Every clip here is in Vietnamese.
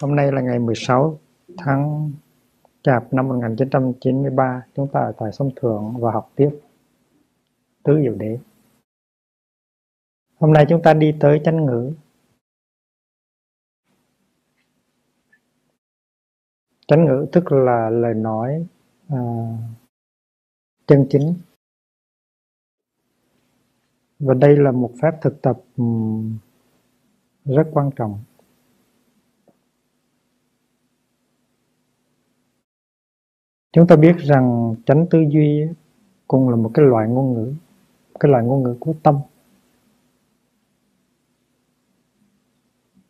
Hôm nay là ngày 16 tháng Chạp năm 1993, chúng ta ở tại Sông Thượng và học tiếp Tứ Diệu Đế. Hôm nay chúng ta đi tới chánh ngữ. Chánh ngữ tức là lời nói chân chính. Và đây là một phép thực tập rất quan trọng. Chúng ta biết rằng chánh tư duy cũng là một cái loại ngôn ngữ, của tâm.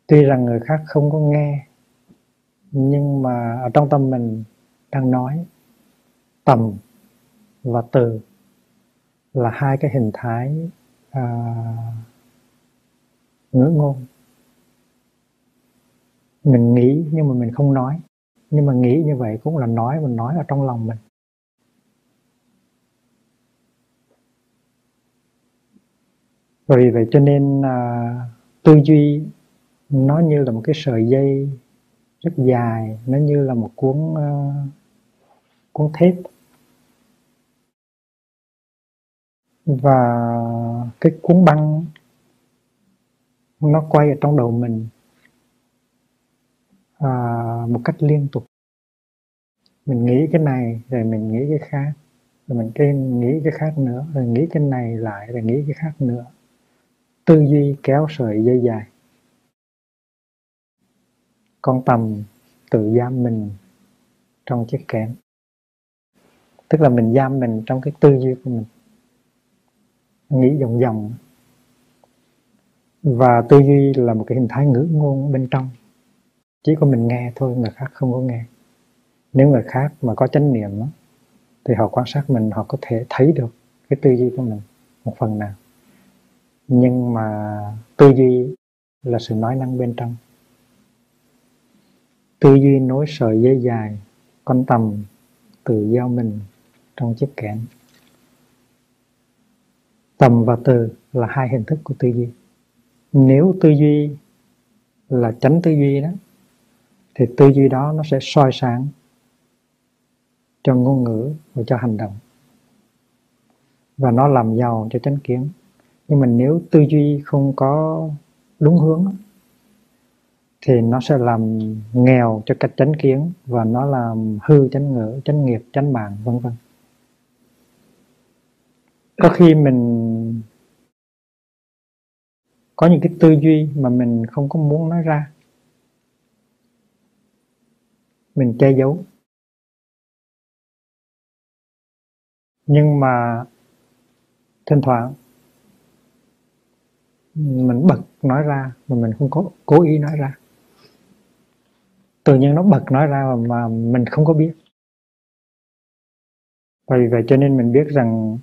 Tuy rằng người khác không có nghe, nhưng mà ở trong tâm mình đang nói. Tầm và từ là hai cái hình thái ngữ ngôn. Mình nghĩ nhưng mà mình không nói. Nhưng mà nghĩ như vậy cũng là nói, mình nói ở trong lòng mình. Vì vậy cho nên tư duy nó như là một cái sợi dây rất dài, nó như là một cuốn thép. Và cái cuốn băng nó quay ở trong đầu mình một cách liên tục. Mình nghĩ cái này, rồi mình nghĩ cái khác, rồi mình nghĩ cái khác nữa, rồi nghĩ cái này lại, rồi nghĩ cái khác nữa. Tư duy kéo sợi dây dài. Con tầm tự giam mình trong chiếc kẽm. Tức là mình giam mình trong cái tư duy của mình, nghĩ vòng vòng. Và tư duy là một cái hình thái ngữ ngôn bên trong. Chỉ có mình nghe thôi, người khác không có nghe. Nếu người khác mà có chánh niệm đó, thì họ quan sát mình, họ có thể thấy được cái tư duy của mình một phần nào. Nhưng mà tư duy là sự nói năng bên trong. Tư duy nối sợi dây dài, con tầm tự giao mình trong chiếc kẽm. Tầm và từ là hai hình thức của tư duy. Nếu tư duy là chánh tư duy đó, thì tư duy đó nó sẽ soi sáng cho ngôn ngữ và cho hành động, và nó làm giàu cho chánh kiến. Nhưng mà nếu tư duy không có đúng hướng thì nó sẽ làm nghèo cho cách chánh kiến, và nó làm hư chánh ngữ, chánh nghiệp, chánh mạng, vân vân. Có khi mình có những cái tư duy mà mình không có muốn nói ra, mình che giấu. Nhưng mà thỉnh thoảng mình bật nói ra mà mình không có cố ý nói ra. Tự nhiên nó bật nói ra mà mình không có biết. Vì vậy cho nên mình biết rằng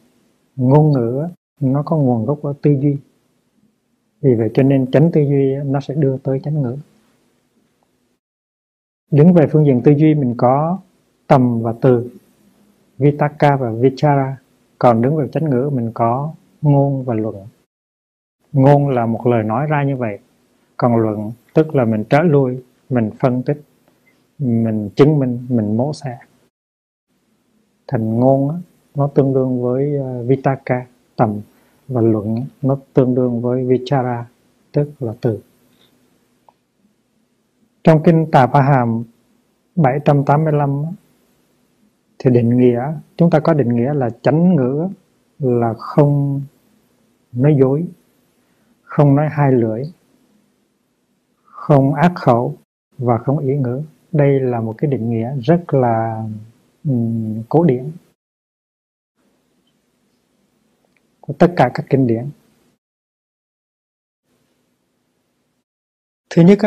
ngôn ngữ nó có nguồn gốc ở tư duy. Vì vậy cho nên chánh tư duy nó sẽ đưa tới chánh ngữ. Đứng về phương diện tư duy mình có tầm và từ, vitaka và vichara. Còn đứng về chánh ngữ mình có ngôn và luận. Ngôn là một lời nói ra như vậy. Còn luận tức là mình trở lui, mình phân tích, mình chứng minh, mình mổ xẻ. Thành ngôn nó tương đương với vitaka, tầm, và luận nó tương đương với vichara, tức là từ. Trong kinh Tà Phạ Hàm 785 thì định nghĩa, chúng ta có định nghĩa là chánh ngữ là không nói dối, không nói hai lưỡi, không ác khẩu và không ý ngữ. Đây là một cái định nghĩa rất là cổ điển của tất cả các kinh điển. Thứ nhất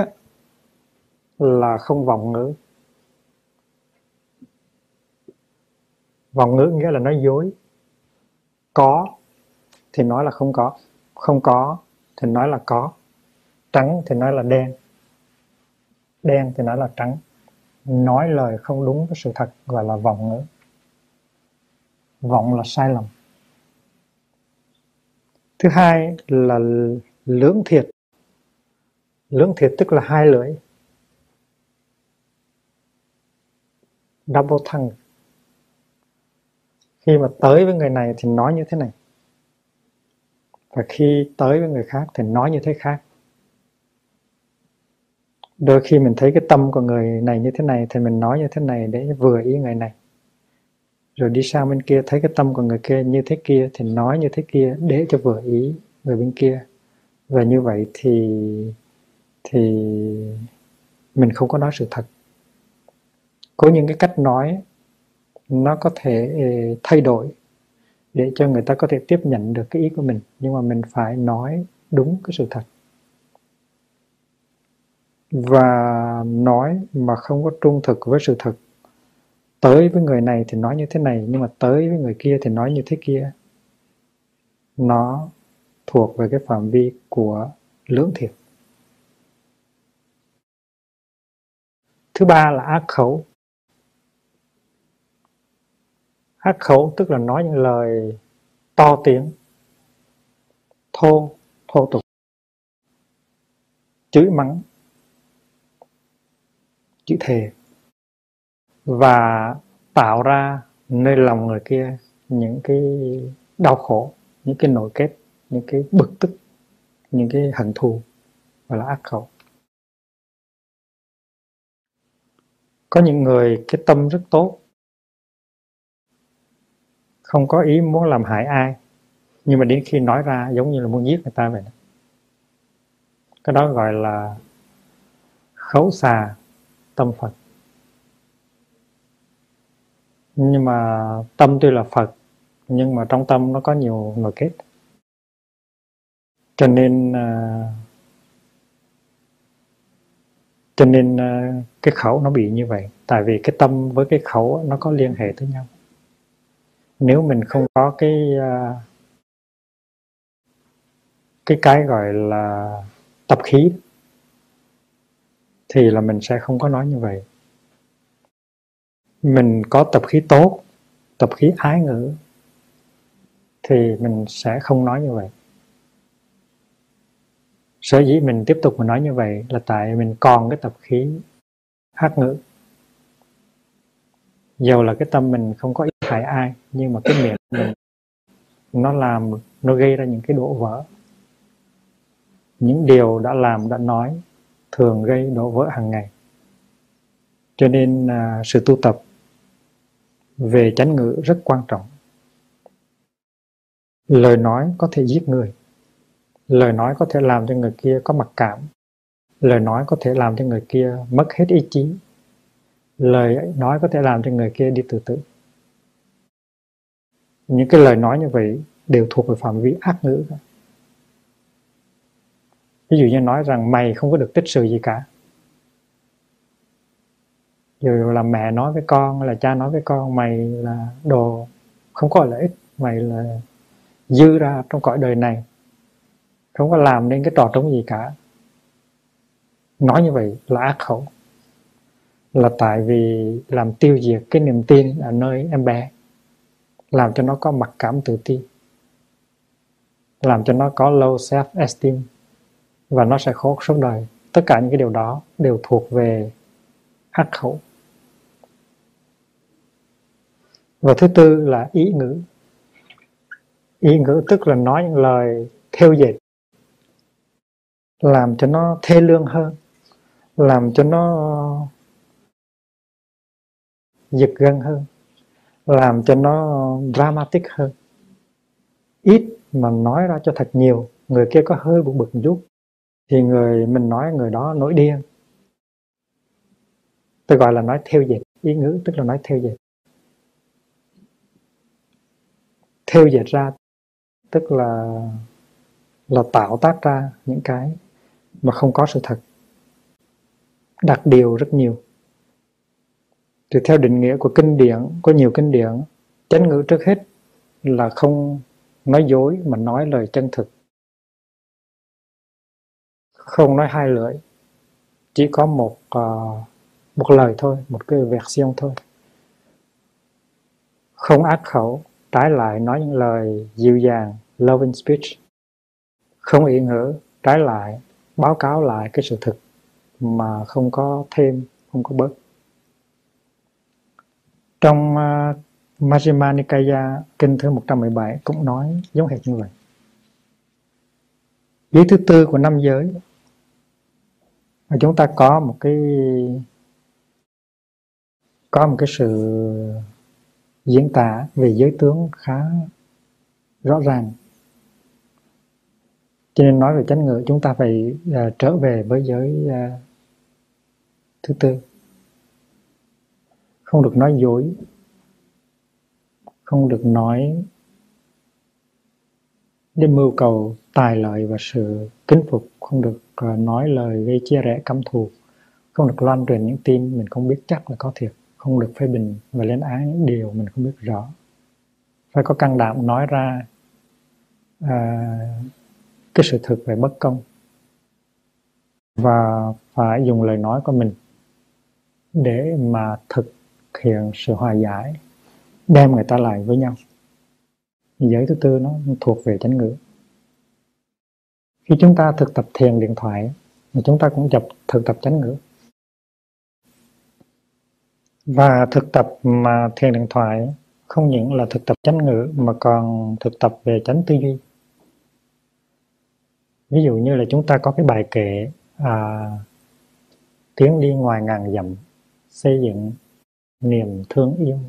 là không vọng ngữ. Vọng ngữ nghĩa là nói dối. Có thì nói là không có, không có thì nói là có, trắng thì nói là đen, đen thì nói là trắng. Nói lời không đúng với sự thật gọi là vọng ngữ. Vọng là sai lầm. Thứ hai là lưỡng thiệt. Lưỡng thiệt tức là hai lưỡi. double tongue. Khi mà tới với người này thì nói như thế này, và khi tới với người khác thì nói như thế khác. Đôi khi mình thấy cái tâm của người này như thế này thì mình nói như thế này để vừa ý người này. Rồi đi sang bên kia thấy cái tâm của người kia như thế kia thì nói như thế kia để cho vừa ý người bên kia. Và như vậy thì mình không có nói sự thật. Có những cái cách nói nó có thể thay đổi để cho người ta có thể tiếp nhận được cái ý của mình, nhưng mà mình phải nói đúng cái sự thật. Và nói mà không có trung thực với sự thật, tới với người này thì nói như thế này, nhưng mà tới với người kia thì nói như thế kia, nó thuộc về cái phạm vi của lưỡng thiệt. Thứ ba là ác khẩu. Ác khẩu tức là nói những lời to tiếng, thô tục, chửi mắng, chữ thề, và tạo ra nơi lòng người kia những cái đau khổ, những cái nỗi kết, những cái bực tức, những cái hận thù, gọi là ác khẩu. Có những người cái tâm rất tốt, không có ý muốn làm hại ai, nhưng mà đến khi nói ra giống như là muốn giết người ta vậy. Cái đó gọi là khẩu xà tâm Phật. Nhưng mà tâm tuy là Phật, nhưng mà trong tâm nó có nhiều nội kết. Cho nên cái khẩu nó bị như vậy. Tại vì cái tâm với cái khẩu nó có liên hệ tới nhau. Nếu mình không có cái gọi là tập khí thì là mình sẽ không có nói như vậy. Mình có tập khí tốt, tập khí ái ngữ thì mình sẽ không nói như vậy. Sở dĩ mình tiếp tục mà nói như vậy là tại mình còn cái tập khí ác ngữ. Dầu là cái tâm mình không có ý hại ai, nhưng mà cái miệng mình nó gây ra những cái đổ vỡ. Những điều đã làm, đã nói thường gây đổ vỡ hàng ngày. Cho nên sự tu tập về chánh ngữ rất quan trọng. Lời nói có thể giết người, lời nói có thể làm cho người kia có mặc cảm, lời nói có thể làm cho người kia mất hết ý chí, lời nói có thể làm cho người kia đi tự tử. Những cái lời nói như vậy đều thuộc về phạm vi ác ngữ. Ví dụ như nói rằng mày không có được tích sự gì cả. Dù là mẹ nói với con, là cha nói với con, mày là đồ không có lợi ích, mày là dư ra trong cõi đời này, không có làm nên cái trò trống gì cả. Nói như vậy là ác khẩu, là tại vì làm tiêu diệt cái niềm tin ở nơi em bé, làm cho nó có mặc cảm tự ti, làm cho nó có low self-esteem, và nó sẽ khổ suốt đời. Tất cả những cái điều đó đều thuộc về ác khẩu. Và thứ tư là ý ngữ. Ý ngữ tức là nói những lời thêu dệt, làm cho nó thê lương hơn, làm cho nó giật gân hơn, làm cho nó dramatic hơn. Ít mà nói ra cho thật nhiều, người kia có hơi bực một chút thì mình nói người đó nổi điên. Tôi gọi là nói thêu dệt. Ý ngữ tức là nói thêu dệt. Thêu dệt ra tức là tạo tác ra những cái mà không có sự thật, đặt điều rất nhiều. Thì theo định nghĩa của kinh điển, có nhiều kinh điển, chánh ngữ trước hết là không nói dối mà nói lời chân thực, không nói hai lưỡi, chỉ có một lời thôi, một cái version thôi. Không ác khẩu, trái lại nói những lời dịu dàng, loving speech. Không ý ngữ, trái lại báo cáo lại cái sự thực mà không có thêm, không có bớt. Trong Majjhima Nikaya kinh thứ 117 cũng nói giống hệt như vậy. Giới thứ tư của năm giới, chúng ta có một cái sự diễn tả về giới tướng khá rõ ràng. Cho nên nói về chánh ngữ, chúng ta phải trở về với giới thứ tư. Không được nói dối, không được nói để mưu cầu tài lợi và sự kính phục, không được nói lời gây chia rẽ căm thù, không được loan truyền những tin mình không biết chắc là có thiệt, không được phê bình và lên án những điều mình không biết rõ. Phải có can đảm nói ra cái sự thực về bất công, và phải dùng lời nói của mình để mà thực hiện sự hòa giải, đem người ta lại với nhau. Giới thứ tư nó thuộc về chánh ngữ. Khi chúng ta thực tập thiền điện thoại thì chúng ta cũng thực tập chánh ngữ. Và thực tập mà thiền điện thoại không những là thực tập chánh ngữ mà còn thực tập về chánh tư duy. Ví dụ như là chúng ta có cái bài kệ tiếng đi ngoài ngàn dặm, xây dựng niềm thương yêu,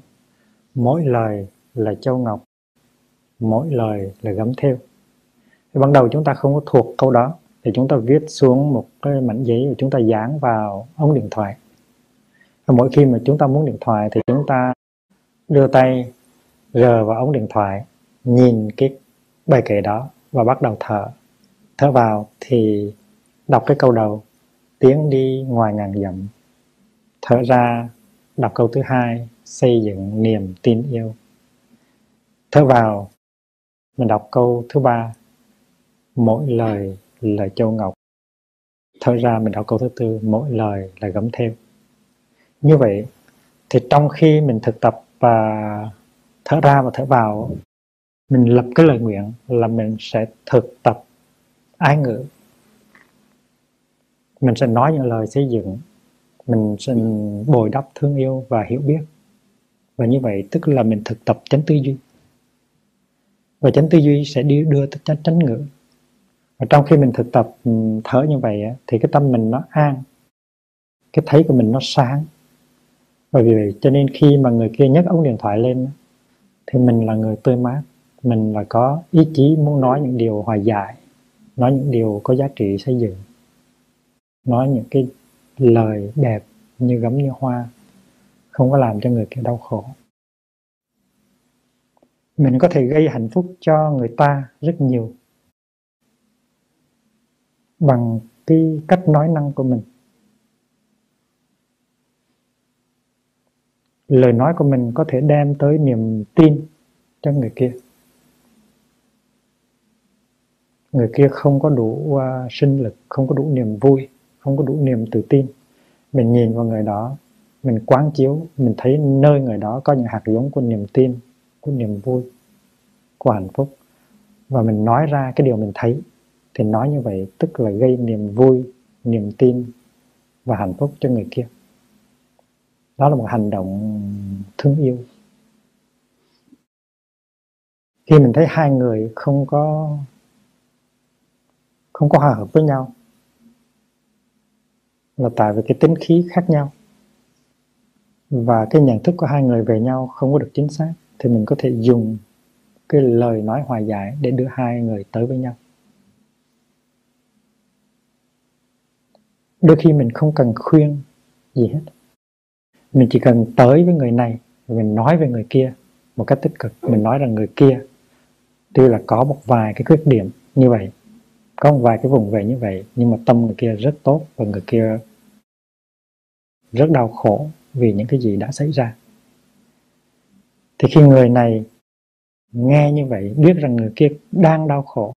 mỗi lời là châu ngọc, mỗi lời là gấm thêu. Ban đầu chúng ta không có thuộc câu đó thì chúng ta viết xuống một cái mảnh giấy và chúng ta dán vào ống điện thoại. Và mỗi khi mà chúng ta muốn điện thoại thì chúng ta đưa tay rờ vào ống điện thoại, nhìn cái bài kệ đó và bắt đầu thở. Thở vào thì đọc cái câu đầu, tiếng đi ngoài ngàn dặm. Thở ra đọc câu thứ hai, xây dựng niềm tin yêu. Thở vào mình đọc câu thứ ba, mỗi lời là châu ngọc. Thở ra mình đọc câu thứ tư, mỗi lời là gấm thêu. Như vậy thì trong khi mình thực tập và thở ra và thở vào, mình lập cái lời nguyện là mình sẽ thực tập ái ngữ. Mình sẽ nói những lời xây dựng, mình sẽ bồi đắp thương yêu và hiểu biết. Và như vậy tức là mình thực tập chánh tư duy. Và chánh tư duy sẽ đưa tới chánh ngữ. Và trong khi mình thực tập thở như vậy thì cái tâm mình nó an, cái thấy của mình nó sáng. Bởi vì vậy cho nên khi mà người kia nhấc ống điện thoại lên thì mình là người tươi mát, mình là có ý chí muốn nói những điều hòa giải, nói những điều có giá trị xây dựng, nói những cái lời đẹp như gấm như hoa, không có làm cho người kia đau khổ. Mình có thể gây hạnh phúc cho người ta rất nhiều bằng cái cách nói năng của mình. Lời nói của mình có thể đem tới niềm tin cho người kia. Người kia không có đủ sinh lực, không có đủ niềm vui, không có đủ niềm tự tin. Mình nhìn vào người đó, mình quán chiếu, mình thấy nơi người đó có những hạt giống của niềm tin, của niềm vui, của hạnh phúc. Và mình nói ra cái điều mình thấy. Thì nói như vậy tức là gây niềm vui, niềm tin và hạnh phúc cho người kia. Đó là một hành động thương yêu. Khi mình thấy hai người không có hòa hợp với nhau là tại vì cái tính khí khác nhau và cái nhận thức của hai người về nhau không có được chính xác, thì mình có thể dùng cái lời nói hòa giải để đưa hai người tới với nhau. Đôi khi mình không cần khuyên gì hết. Mình chỉ cần tới với người này, mình nói về người kia một cách tích cực. Mình nói rằng người kia tuy là có một vài cái khuyết điểm như vậy, có một vài cái vùng về như vậy, nhưng mà tâm người kia rất tốt và người kia rất đau khổ vì những cái gì đã xảy ra. Thì khi người này nghe như vậy, biết rằng người kia đang đau khổ,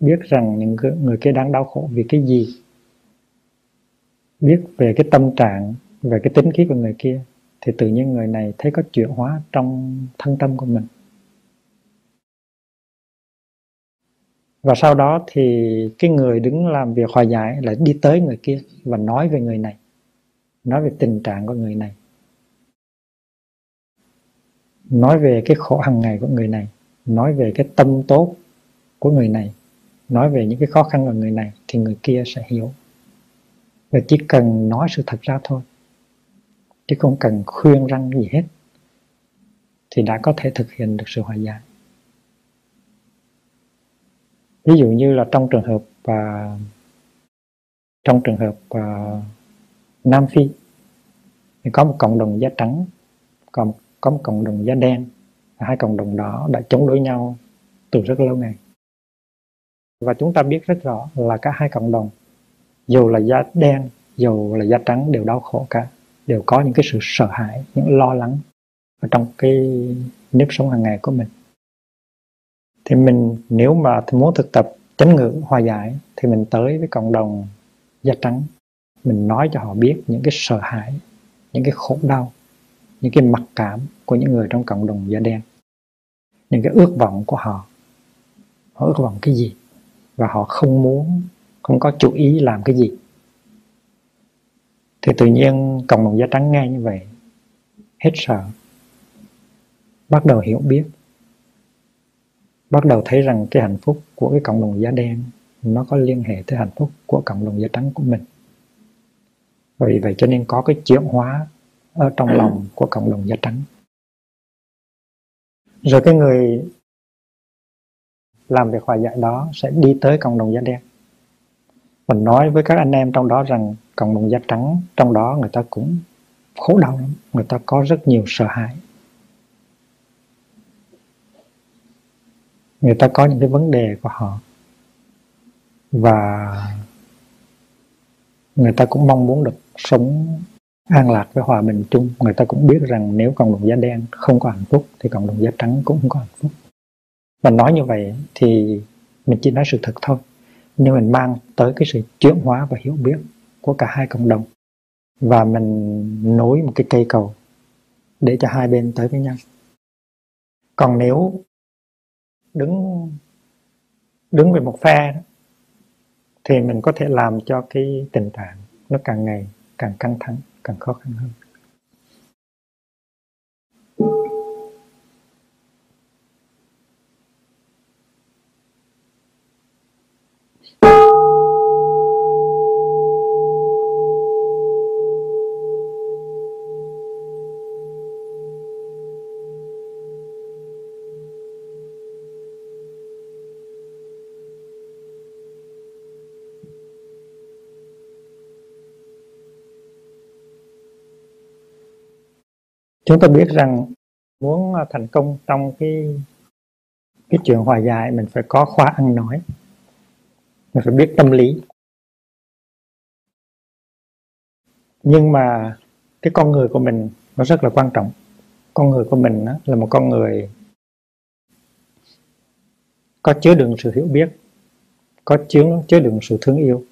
biết rằng những người kia đang đau khổ vì cái gì, biết về cái tâm trạng, về cái tính khí của người kia, thì tự nhiên người này thấy có chuyển hóa trong thân tâm của mình. Và sau đó thì cái người đứng làm việc hòa giải lại đi tới người kia và nói về người này, nói về tình trạng của người này. nói về cái khổ hàng ngày của người này, nói về cái tâm tốt của người này, nói về những cái khó khăn của người này, thì người kia sẽ hiểu. Và chỉ cần nói sự thật ra thôi, chứ không cần khuyên răn gì hết, thì đã có thể thực hiện được sự hòa giải. Ví dụ như là trong trường hợp Nam Phi thì có một cộng đồng da trắng, còn có một cộng đồng da đen, và hai cộng đồng đó đã chống đối nhau từ rất lâu ngày. Và chúng ta biết rất rõ là cả hai cộng đồng, dù là da đen, dù là da trắng, đều đau khổ cả, đều có những cái sự sợ hãi, những lo lắng ở trong cái nếp sống hàng ngày của mình. Thì mình nếu mà muốn thực tập chánh ngữ hòa giải thì mình tới với cộng đồng da trắng, mình nói cho họ biết những cái sợ hãi, những cái khổ đau, những cái mặc cảm của những người trong cộng đồng da đen, những cái ước vọng của họ. Họ ước vọng cái gì? Và họ không muốn, không có chủ ý làm cái gì. Thì tự nhiên cộng đồng da trắng nghe như vậy, hết sợ, bắt đầu hiểu biết, bắt đầu thấy rằng cái hạnh phúc của cái cộng đồng da đen nó có liên hệ tới hạnh phúc của cộng đồng da trắng của mình. Vì vậy cho nên có cái chuyển hóa ở trong lòng của cộng đồng da trắng. Rồi cái người làm việc hòa giải đó sẽ đi tới cộng đồng da đen và nói với các anh em trong đó rằng cộng đồng da trắng trong đó người ta cũng khổ đau lắm, người ta có rất nhiều sợ hãi, người ta có những cái vấn đề của họ, và người ta cũng mong muốn được sống an lạc với hòa bình chung. Người ta cũng biết rằng nếu cộng đồng da đen không có hạnh phúc thì cộng đồng da trắng cũng không có hạnh phúc. Mình nói như vậy thì mình chỉ nói sự thật thôi, nhưng mình mang tới cái sự chuyển hóa và hiểu biết của cả hai cộng đồng, và mình nối một cái cây cầu để cho hai bên tới với nhau. Còn nếu đứng về một phe đó, thì mình có thể làm cho cái tình trạng nó càng ngày càng căng thẳng, càng khó khăn hơn. Chúng ta biết rằng muốn thành công trong cái chuyện hòa giải, mình phải có khóa ăn nói, mình phải biết tâm lý. Nhưng mà cái con người của mình nó rất là quan trọng. Con người của mình là một con người có chứa đựng sự hiểu biết, có chứa đựng sự thương yêu.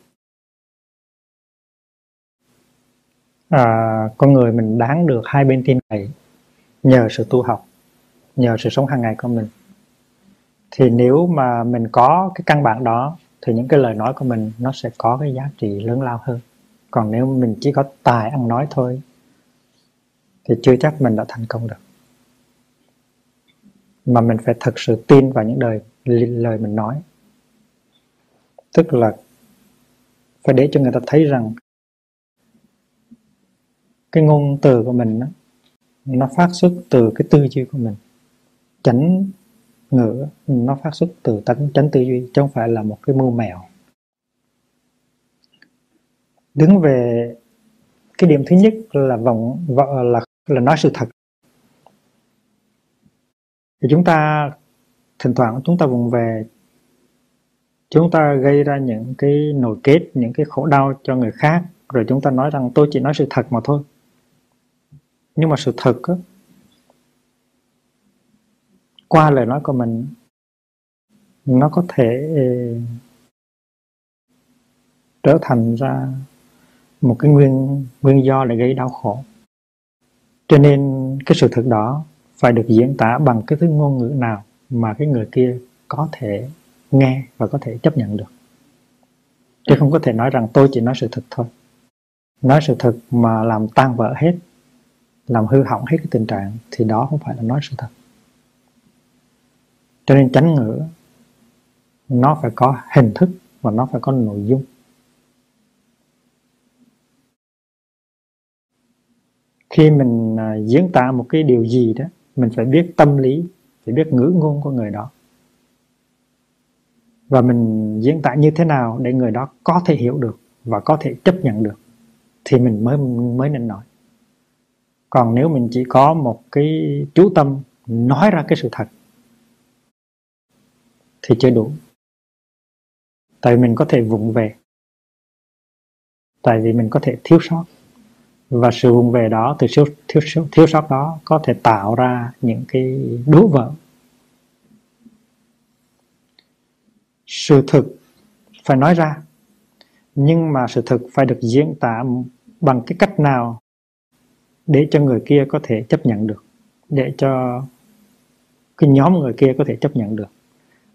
Con người mình đáng được hai bên tin cậy nhờ sự tu học, nhờ sự sống hàng ngày của mình. Thì nếu mà mình có cái căn bản đó thì những cái lời nói của mình nó sẽ có cái giá trị lớn lao hơn. Còn nếu mình chỉ có tài ăn nói thôi thì chưa chắc mình đã thành công được. Mà mình phải thật sự tin vào những lời mình nói. Tức là phải để cho người ta thấy rằng cái ngôn từ của mình nó phát xuất từ cái tư duy của mình. Chánh ngữ nó phát xuất từ chánh tư duy, chứ không phải là một cái mưu mẹo. Đứng về cái điểm thứ nhất là nói sự thật. Thì chúng ta thỉnh thoảng chúng ta vùng về, chúng ta gây ra những cái nỗi kết, những cái khổ đau cho người khác, rồi chúng ta nói rằng tôi chỉ nói sự thật mà thôi. Nhưng mà sự thật á, qua lời nói của mình, nó có thể trở thành ra một cái nguyên do để gây đau khổ. Cho nên cái sự thật đó phải được diễn tả bằng cái thứ ngôn ngữ nào mà cái người kia có thể nghe và có thể chấp nhận được. Chứ không có thể nói rằng tôi chỉ nói sự thật thôi. Nói sự thật mà làm tan vỡ hết làm hư hỏng hết cái tình trạng, thì đó không phải là nói sự thật. Cho nên chánh ngữ nó phải có hình thức và nó phải có nội dung. Khi mình diễn tả một cái điều gì đó, mình phải biết tâm lý, phải biết ngữ ngôn của người đó, và mình diễn tả như thế nào để người đó có thể hiểu được và có thể chấp nhận được, thì mình mới nên nói. Còn nếu mình chỉ có một cái chú tâm nói ra cái sự thật thì chưa đủ. Tại vì mình có thể vụng về, tại vì mình có thể thiếu sót, và sự vụng về đó, từ thiếu sót đó có thể tạo ra những cái đố vỡ. Sự thực phải nói ra, nhưng mà sự thực phải được diễn tả bằng cái cách nào để cho người kia có thể chấp nhận được, để cho cái nhóm người kia có thể chấp nhận được.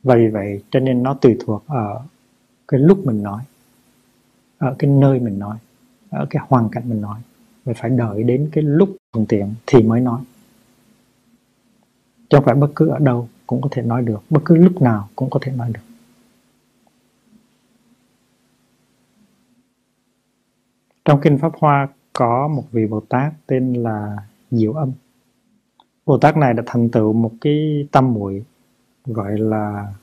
Và vì vậy cho nên nó tùy thuộc ở cái lúc mình nói, ở cái nơi mình nói, ở cái hoàn cảnh mình nói. Mình phải đợi đến cái lúc thuận tiện thì mới nói, chứ không phải bất cứ ở đâu cũng có thể nói được, bất cứ lúc nào cũng có thể nói được. Trong Kinh Pháp Hoa có một vị Bồ Tát tên là Diệu Âm. Bồ Tát này đã thành tựu một cái tâm muội gọi là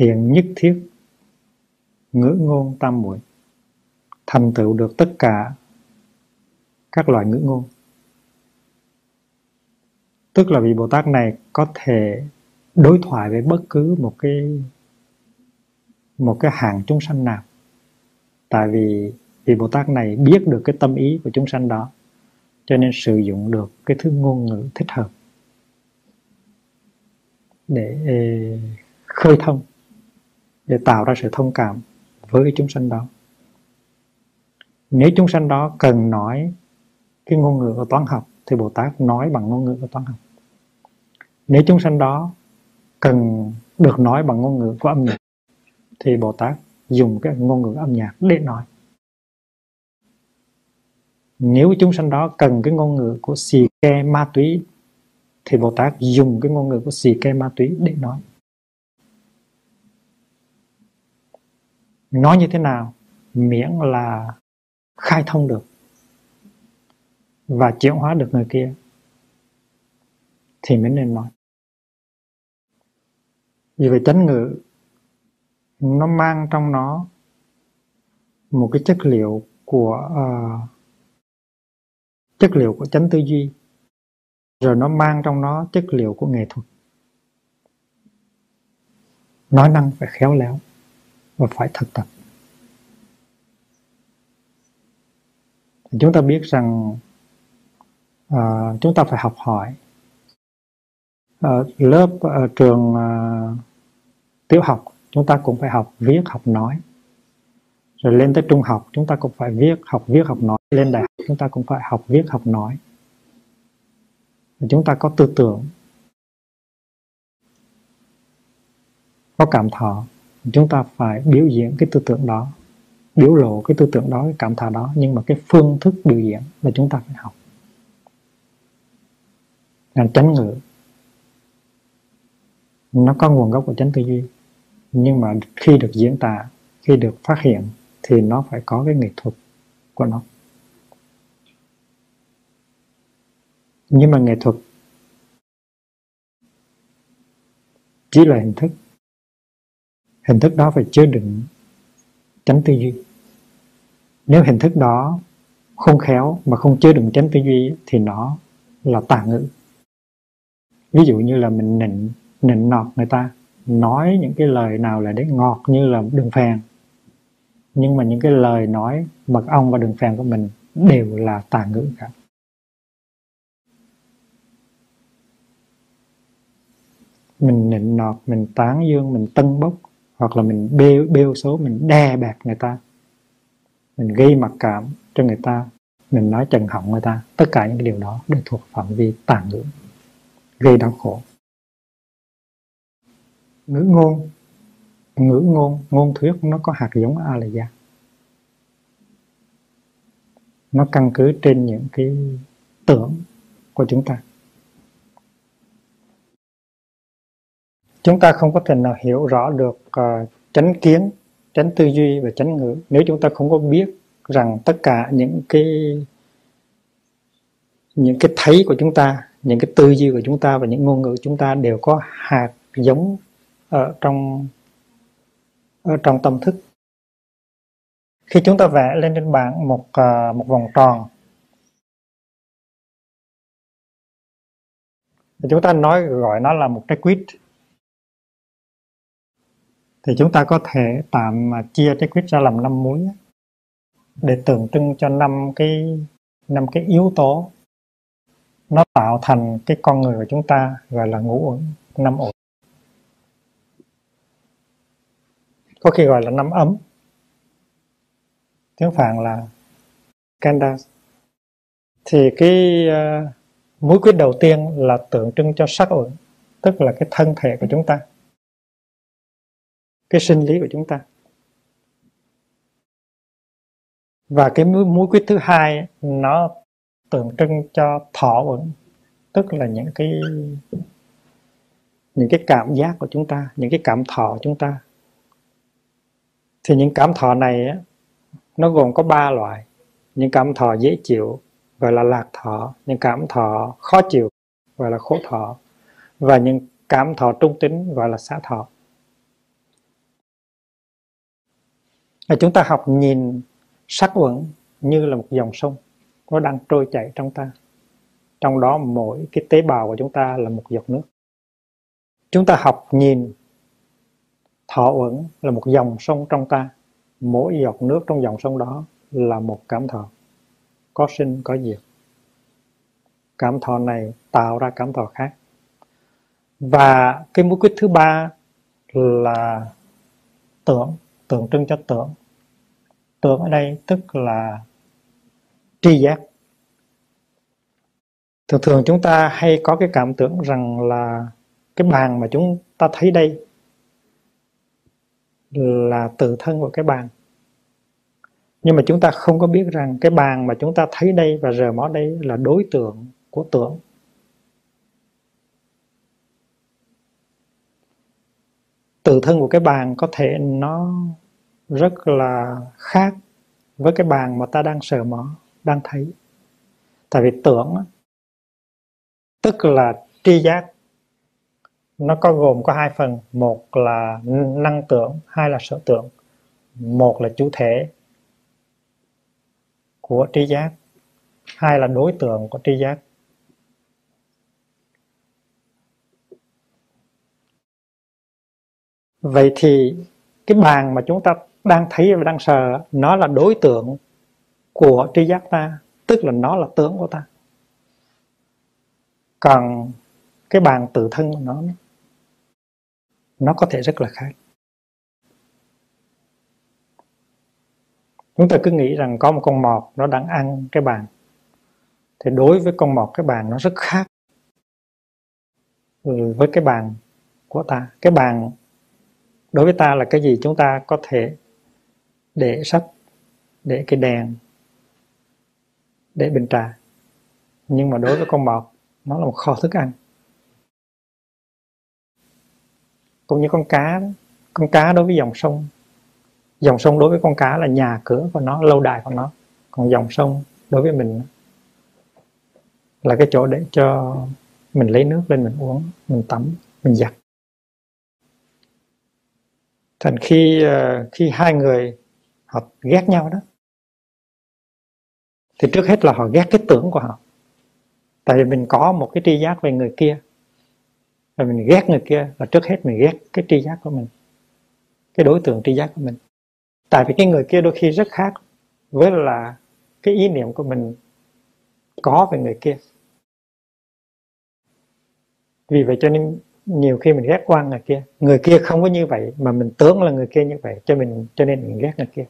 hiện nhất thiết ngữ ngôn tam muội, thành tựu được tất cả các loại ngữ ngôn. Tức là vị Bồ Tát này có thể đối thoại với bất cứ một cái hạng chúng sanh nào, tại vì vị Bồ Tát này biết được cái tâm ý của chúng sanh đó, cho nên sử dụng được cái thứ ngôn ngữ thích hợp để khơi thông, để tạo ra sự thông cảm với cái chúng sanh đó. Nếu chúng sanh đó cần nói cái ngôn ngữ của toán học thì Bồ Tát nói bằng ngôn ngữ của toán học. Nếu chúng sanh đó cần được nói bằng ngôn ngữ của âm nhạc thì Bồ Tát dùng cái ngôn ngữ âm nhạc để nói. Nếu chúng sanh đó cần cái ngôn ngữ của xì ke ma túy thì Bồ Tát dùng cái ngôn ngữ của xì ke ma túy để nói. Nói như thế nào miễn là khai thông được và chuyển hóa được người kia thì mới nên nói. Vì vậy chánh ngữ nó mang trong nó một cái chất liệu của chánh tư duy, rồi nó mang trong nó chất liệu của nghệ thuật. Nói năng phải khéo léo và phải thực tập. Chúng ta biết rằng chúng ta phải học hỏi. Ở lớp, ở trường tiểu học chúng ta cũng phải học viết, học nói. Rồi lên tới trung học chúng ta cũng phải viết, học nói. Lên đại học chúng ta cũng phải học viết, học nói. Rồi chúng ta có tư tưởng, có cảm thọ, chúng ta phải biểu diễn cái tư tưởng đó, biểu lộ cái tư tưởng đó, cái cảm thọ đó. Nhưng mà cái phương thức biểu diễn là chúng ta phải học. Là chánh ngữ nó có nguồn gốc của chánh tư duy, nhưng mà khi được diễn tả, khi được phát hiện thì nó phải có cái nghệ thuật của nó. Nhưng mà nghệ thuật chỉ là hình thức. Hình thức đó phải chứa đựng chánh tư duy. Nếu hình thức đó không khéo mà không chứa đựng chánh tư duy thì nó là tà ngữ. Ví dụ như là mình nịnh nọt người ta, nói những cái lời nào là để ngọt như là đường phèn, nhưng mà những cái lời nói mật ong và đường phèn của mình đều là tà ngữ cả. Mình nịnh nọt, mình tán dương, mình tâng bốc, hoặc là mình bêu xấu, mình đè bẹp người ta, mình gây mặc cảm cho người ta, mình nói trần họng người ta, tất cả những cái điều đó đều thuộc phạm vi tà ngữ, gây đau khổ. Ngữ ngôn, ngôn thuyết nó có hạt giống A-la-gia. nó căn cứ trên những cái tưởng của chúng ta. Chúng ta không có thể nào hiểu rõ được chánh kiến, chánh tư duy và chánh ngữ nếu chúng ta không có biết rằng tất cả những cái thấy của chúng ta, những cái tư duy của chúng ta và những ngôn ngữ chúng ta đều có hạt giống ở trong tâm thức. Khi chúng ta vẽ lên trên bảng một vòng tròn, chúng ta gọi nó là một trái quýt, thì chúng ta có thể tạm chia trái quýt ra làm 5 múi để tượng trưng cho 5 cái yếu tố nó tạo thành cái con người của chúng ta, gọi là ngũ uẩn, 5 uẩn. Có khi gọi là 5 ấm, tiếng Phạn là Kanda. Thì cái múi quyết đầu tiên là tượng trưng cho sắc uẩn, tức là cái thân thể của chúng ta, cái sinh lý của chúng ta. Và cái múi quyết thứ hai nó tượng trưng cho thọ uẩn, tức là những cái cảm giác của chúng ta, những cái cảm thọ của chúng ta. Thì những cảm thọ này nó gồm có 3 loại: những cảm thọ dễ chịu gọi là lạc thọ, những cảm thọ khó chịu gọi là khổ thọ, và những cảm thọ trung tính gọi là xả thọ. Chúng ta học nhìn sắc uẩn như là một dòng sông, nó đang trôi chảy trong ta, trong đó mỗi cái tế bào của chúng ta là một giọt nước. Chúng ta học nhìn thọ uẩn là một dòng sông trong ta, mỗi giọt nước trong dòng sông đó là một cảm thọ, có sinh có diệt. Cảm thọ này tạo ra cảm thọ khác. Và cái múi quyết thứ ba là tưởng, tượng trưng cho tưởng. Tưởng ở đây tức là tri giác. Thường thường chúng ta hay có cái cảm tưởng rằng là cái bàn mà chúng ta thấy đây là tự thân của cái bàn. Nhưng mà chúng ta không có biết rằng cái bàn mà chúng ta thấy đây và rờ mó đây là đối tượng của tưởng. Tự thân của cái bàn có thể nó rất là khác với cái bàn mà ta đang sờ mó, đang thấy. Tại vì tưởng tức là tri giác, nó có gồm có 2 phần: một là năng tưởng, hai là sở tưởng. Một là chủ thể của tri giác, hai là đối tượng của tri giác. Vậy thì cái bàn mà chúng ta đang thấy và đang sờ, nó là đối tượng của tri giác ta, tức là nó là tướng của ta. Còn cái bàn tự thân của nó có thể rất là khác. Chúng ta cứ nghĩ rằng có một con mọt nó đang ăn cái bàn, thì đối với con mọt cái bàn nó rất khác với cái bàn của ta. Cái bàn đối với ta là cái gì? Chúng ta có thể để sách, để cái đèn, để bình trà. Nhưng mà đối với con mọt, nó là một kho thức ăn. Cũng như con cá đối với dòng sông đối với con cá là nhà cửa của nó, lâu đài của nó. Còn dòng sông đối với mình là cái chỗ để cho mình lấy nước lên mình uống, mình tắm, mình giặt. Thành khi hai người họ ghét nhau đó, thì trước hết là họ ghét cái tưởng của họ. Tại vì mình có một cái tri giác về người kia, và mình ghét người kia là trước hết mình ghét cái tri giác của mình, cái đối tượng tri giác của mình. Tại vì cái người kia đôi khi rất khác với là cái ý niệm của mình có về người kia. Vì vậy cho nên nhiều khi mình ghét qua người kia không có như vậy mà mình tưởng là người kia như vậy, cho nên mình ghét người kia.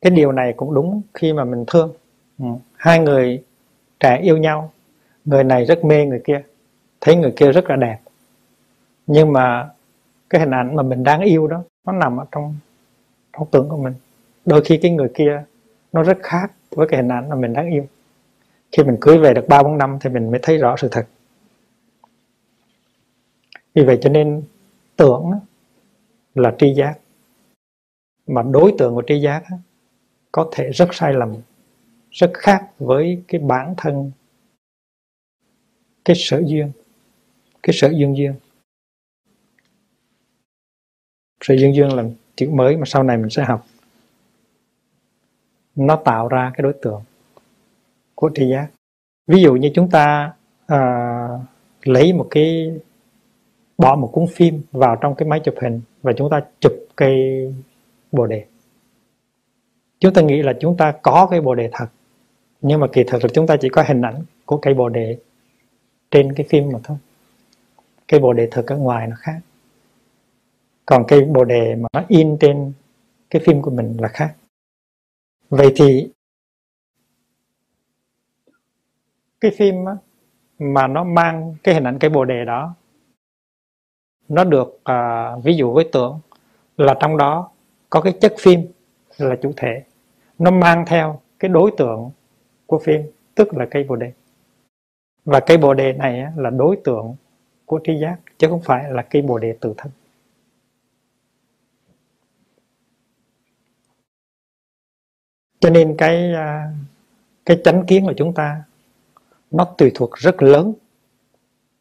Cái điều này cũng đúng khi mà mình thương. Hai người trẻ yêu nhau, người này rất mê người kia, thấy người kia rất là đẹp, nhưng mà cái hình ảnh mà mình đang yêu đó nó nằm ở trong tưởng của mình. Đôi khi cái người kia nó rất khác với cái hình ảnh mà mình đáng yêu. Khi mình cưới về được 3-4 năm thì mình mới thấy rõ sự thật. Vì vậy cho nên tưởng là tri giác, mà đối tượng của tri giác có thể rất sai lầm, rất khác với cái bản thân, cái sở duyên, Sở duyên duyên là chữ mới mà sau này mình sẽ học. Nó tạo ra cái đối tượng của tri giác. Ví dụ như chúng ta lấy một cái, bỏ một cuốn phim vào trong cái máy chụp hình và chúng ta chụp cây bồ đề. Chúng ta nghĩ là chúng ta có cây bồ đề thật, nhưng mà kỳ thật là chúng ta chỉ có hình ảnh của cây bồ đề trên cái phim mà thôi. Cây bồ đề thật ở ngoài nó khác, còn cây bồ đề mà nó in trên cái phim của mình là khác. Vậy thì cái phim mà nó mang cái hình ảnh cây bồ đề đó, nó được ví dụ với tượng là trong đó có cái chất phim là chủ thể, nó mang theo cái đối tượng của phim, tức là cây bồ đề. Và cây bồ đề này là đối tượng của tri giác, chứ không phải là cây bồ đề tự thân. Cho nên cái chánh kiến của chúng ta nó tùy thuộc rất lớn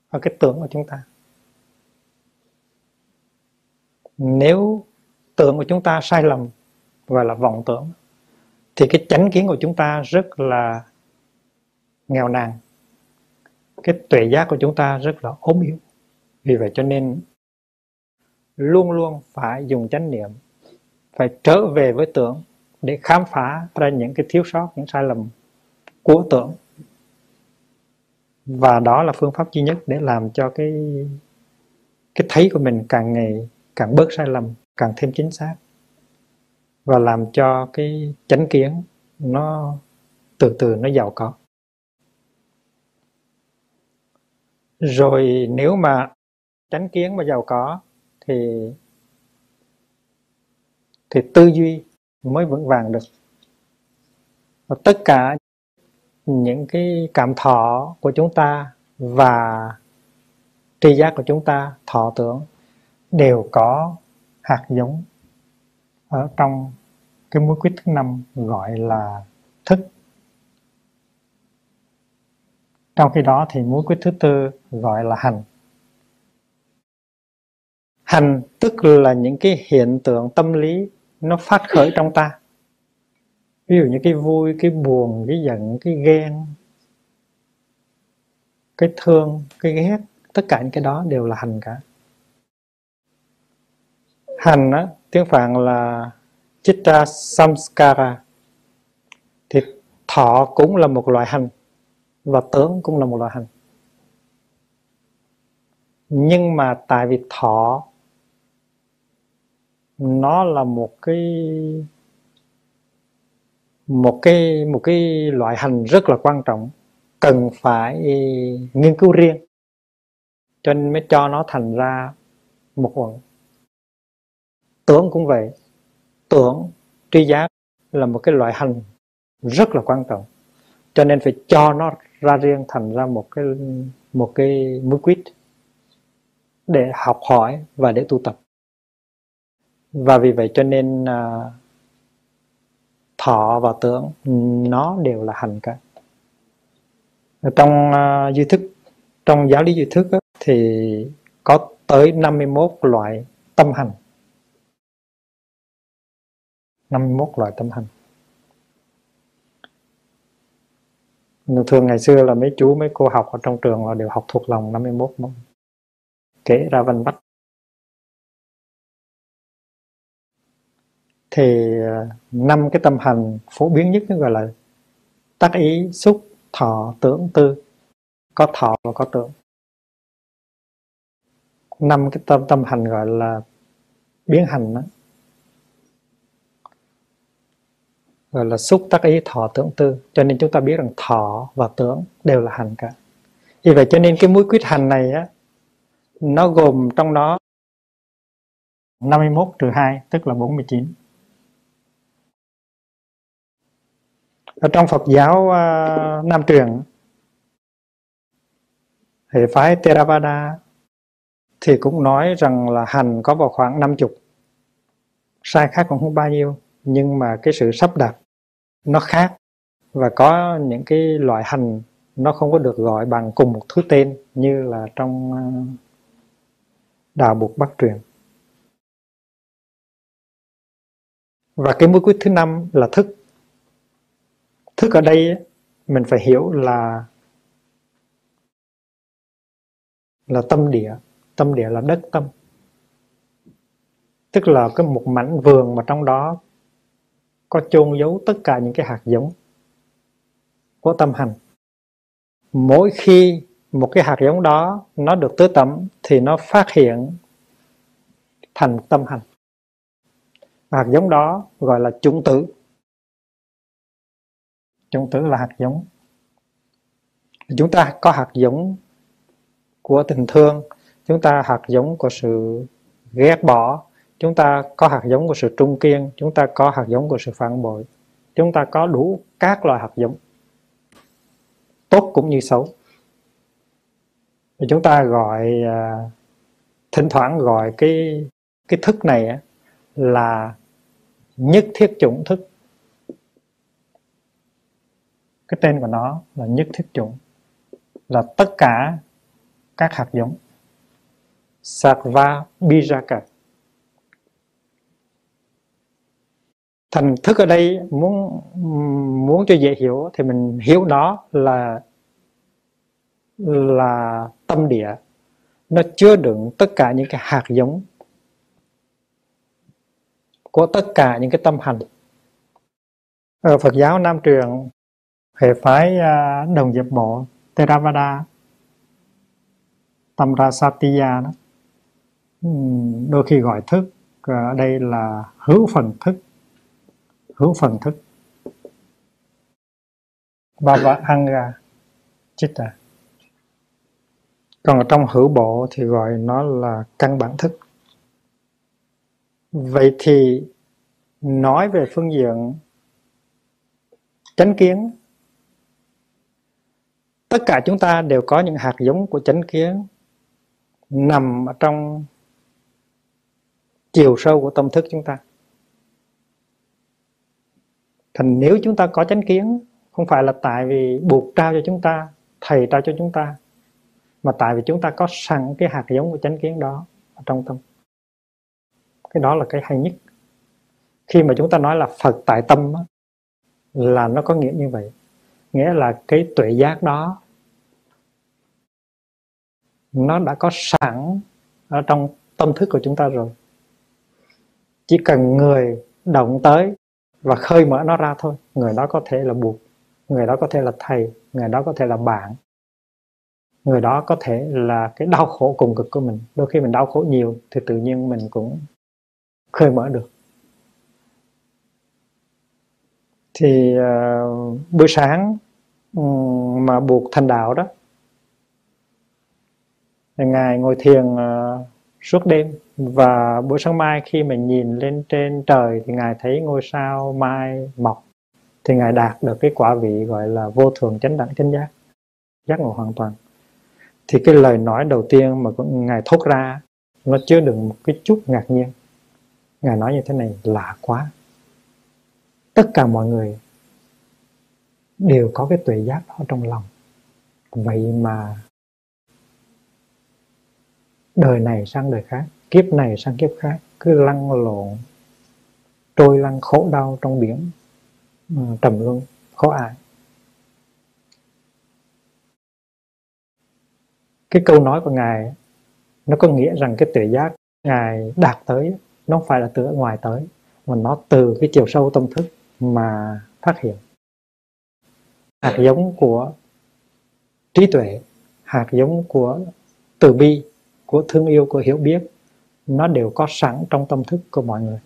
vào cái tưởng của chúng ta. Nếu tưởng của chúng ta sai lầm và là vọng tưởng thì cái chánh kiến của chúng ta rất là nghèo nàn, cái tuệ giác của chúng ta rất là ốm yếu. Vì vậy cho nên luôn luôn phải dùng chánh niệm, phải trở về với tưởng để khám phá ra những cái thiếu sót, những sai lầm của tưởng. Và đó là phương pháp duy nhất để làm cho cái thấy của mình càng ngày càng bớt sai lầm, càng thêm chính xác, và làm cho cái chánh kiến nó từ từ nó giàu có. Rồi nếu mà chánh kiến mà giàu có thì tư duy mới vững vàng được. Và tất cả những cái cảm thọ của chúng ta và tri giác của chúng ta, thọ tưởng, đều có hạt giống ở trong cái mối quyết thứ 5 gọi là thức. Trong khi đó thì mối quyết thứ 4 gọi là hành. Hành tức là những cái hiện tượng tâm lý nó phát khởi trong ta. Ví dụ như cái vui, cái buồn, cái giận, cái ghen, cái thương, cái ghét, tất cả những cái đó đều là hành cả. Hành á, tiếng Phạn là chitta samskara. Thì thọ cũng là một loại hành và tưởng cũng là một loại hành. Nhưng mà tại vì thọ nó là một cái loại hành rất là quan trọng, cần phải nghiên cứu riêng, cho nên mới cho nó thành ra một quận. Tưởng cũng vậy, tưởng tri giác là một cái loại hành rất là quan trọng, cho nên phải cho nó ra riêng thành ra một cái mối quyết để học hỏi và để tu tập. Và vì vậy cho nên thọ và tưởng nó đều là hành cả. Trong duy thức, trong giáo lý duy thức á, thì có tới 51 loại tâm hành. 51 loại tâm hành. Thường ngày xưa là mấy chú mấy cô học ở trong trường là đều học thuộc lòng 51 môn, kể ra văn vách. Thì 5 cái tâm hành phổ biến nhất gọi là tác ý, xúc, thọ, tưởng, tư. Có thọ và có tưởng. 5 cái tâm hành gọi là biến hành đó, gọi là xúc, tác ý, thọ, tưởng, tư. Cho nên chúng ta biết rằng thọ và tưởng đều là hành cả. Vì vậy cho nên cái mối quyết hành này á, nó gồm trong đó 51 trừ 2 tức là 49. Ở trong Phật giáo Nam truyền thì phái Theravada thì cũng nói rằng là hành có vào khoảng 50, sai khác cũng không bao nhiêu, nhưng mà cái sự sắp đặt nó khác, và có những cái loại hành nó không có được gọi bằng cùng một thứ tên như là trong đạo Bụt Bắc truyền. Và cái mối quyết thứ 5 là thức. Thức ở đây mình phải hiểu là tâm địa. Tâm địa là đất tâm, tức là cái một mảnh vườn mà trong đó có chôn giấu tất cả những cái hạt giống của tâm hành. Mỗi khi một cái hạt giống đó nó được tưới tẩm thì nó phát hiện thành tâm hành. Hạt giống đó gọi là chủng tử. Chủng tử là hạt giống. Chúng ta có hạt giống của tình thương, chúng ta hạt giống của sự ghét bỏ, chúng ta có hạt giống của sự trung kiên, chúng ta có hạt giống của sự phản bội. Chúng ta có đủ các loại hạt giống, tốt cũng như xấu. Thì chúng ta gọi, thỉnh thoảng gọi cái thức này là nhất thiết chủng thức. Cái tên của nó là nhất thiết chủng, là tất cả các hạt giống. Sarva Bijaka. Thành thức ở đây muốn cho dễ hiểu thì mình hiểu nó là tâm địa. Nó chứa đựng tất cả những cái hạt giống của tất cả những cái tâm hành. Ở Phật giáo Nam truyền, hệ phái Đồng Diệp Bộ Theravada, Tamrasatiya đó, đôi khi gọi thức ở đây là hữu phần thức. Hữu phần thức Bhava Anga Chitta. Còn ở trong hữu bộ thì gọi nó là căn bản thức. Vậy thì nói về phương diện chánh kiến, tất cả chúng ta đều có những hạt giống của chánh kiến nằm ở trong chiều sâu của tâm thức chúng ta. Thành nếu chúng ta có chánh kiến, không phải là tại vì buộc trao cho chúng ta, thầy trao cho chúng ta, mà tại vì chúng ta có sẵn cái hạt giống của chánh kiến đó ở trong tâm. Cái đó là cái hay nhất. Khi mà chúng ta nói là Phật tại tâm á, là nó có nghĩa như vậy. Nghĩa là cái tuệ giác đó nó đã có sẵn ở trong tâm thức của chúng ta rồi. Chỉ cần người động tới và khơi mở nó ra thôi. Người đó có thể là Bụt, người đó có thể là thầy, người đó có thể là bạn, người đó có thể là cái đau khổ cùng cực của mình. Đôi khi mình đau khổ nhiều thì tự nhiên mình cũng khơi mở được. Thì buổi sáng mà Bụt thành đạo đó, Ngài ngồi thiền suốt đêm, và buổi sáng mai khi mình nhìn lên trên trời thì Ngài thấy ngôi sao mai mọc, thì Ngài đạt được cái quả vị gọi là vô thường chánh đẳng chánh giác, giác ngộ hoàn toàn. Thì cái lời nói đầu tiên mà Ngài thốt ra nó chứa đựng một cái chút ngạc nhiên. Ngài nói như thế này: lạ quá, tất cả mọi người đều có cái tuệ giác đó trong lòng, vậy mà đời này sang đời khác, kiếp này sang kiếp khác, cứ lăn lộn, trôi lăn khổ đau trong biển trầm luân khổ ải. Cái câu nói của Ngài nó có nghĩa rằng cái tuệ giác Ngài đạt tới nó không phải là từ ở ngoài tới, mà nó từ cái chiều sâu tâm thức mà phát hiện. Hạt giống của trí tuệ, hạt giống của từ bi, của thương yêu, của hiểu biết, nó đều có sẵn trong tâm thức của mọi người.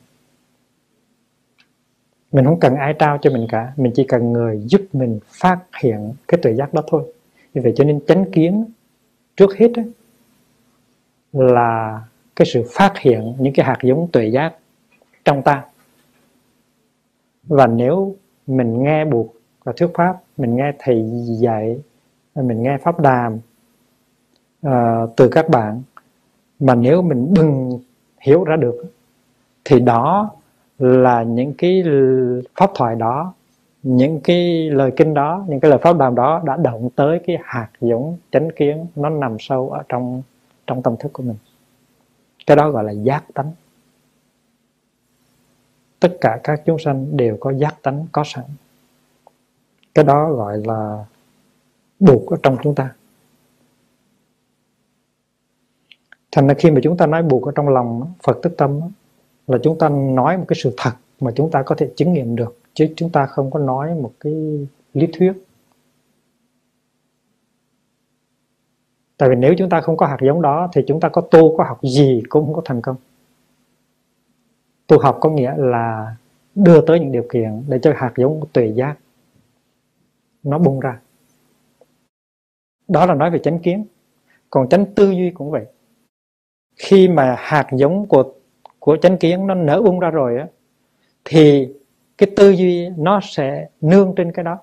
Mình không cần ai trao cho mình cả, mình chỉ cần người giúp mình phát hiện cái tuệ giác đó thôi. Vì vậy cho nên chánh kiến trước hết là cái sự phát hiện những cái hạt giống tuệ giác trong ta. Và nếu mình nghe buộc thuyết pháp, mình nghe thầy dạy, mình nghe pháp đàm từ các bạn, mà nếu mình bừng hiểu ra được thì đó là những cái pháp thoại đó, những cái lời kinh đó, những cái lời pháp đàm đó đã động tới cái hạt giống chánh kiến, nó nằm sâu ở trong tâm thức của mình. Cái đó gọi là giác tánh. Tất cả các chúng sanh đều có giác tánh có sẵn. Cái đó gọi là buộc ở trong chúng ta. Thành ra khi mà chúng ta nói buộc ở trong lòng Phật Tức Tâm, là chúng ta nói một cái sự thật mà chúng ta có thể chứng nghiệm được, chứ chúng ta không có nói một cái lý thuyết. Tại vì nếu chúng ta không có hạt giống đó thì chúng ta có tu, có học gì cũng không có thành công. Tu học có nghĩa là đưa tới những điều kiện để cho hạt giống của tuệ giác nó bung ra. Đó là nói về chánh kiến. Còn chánh tư duy cũng vậy. Khi mà hạt giống của chánh kiến nó nở bung ra rồi á, thì cái tư duy nó sẽ nương trên cái đó.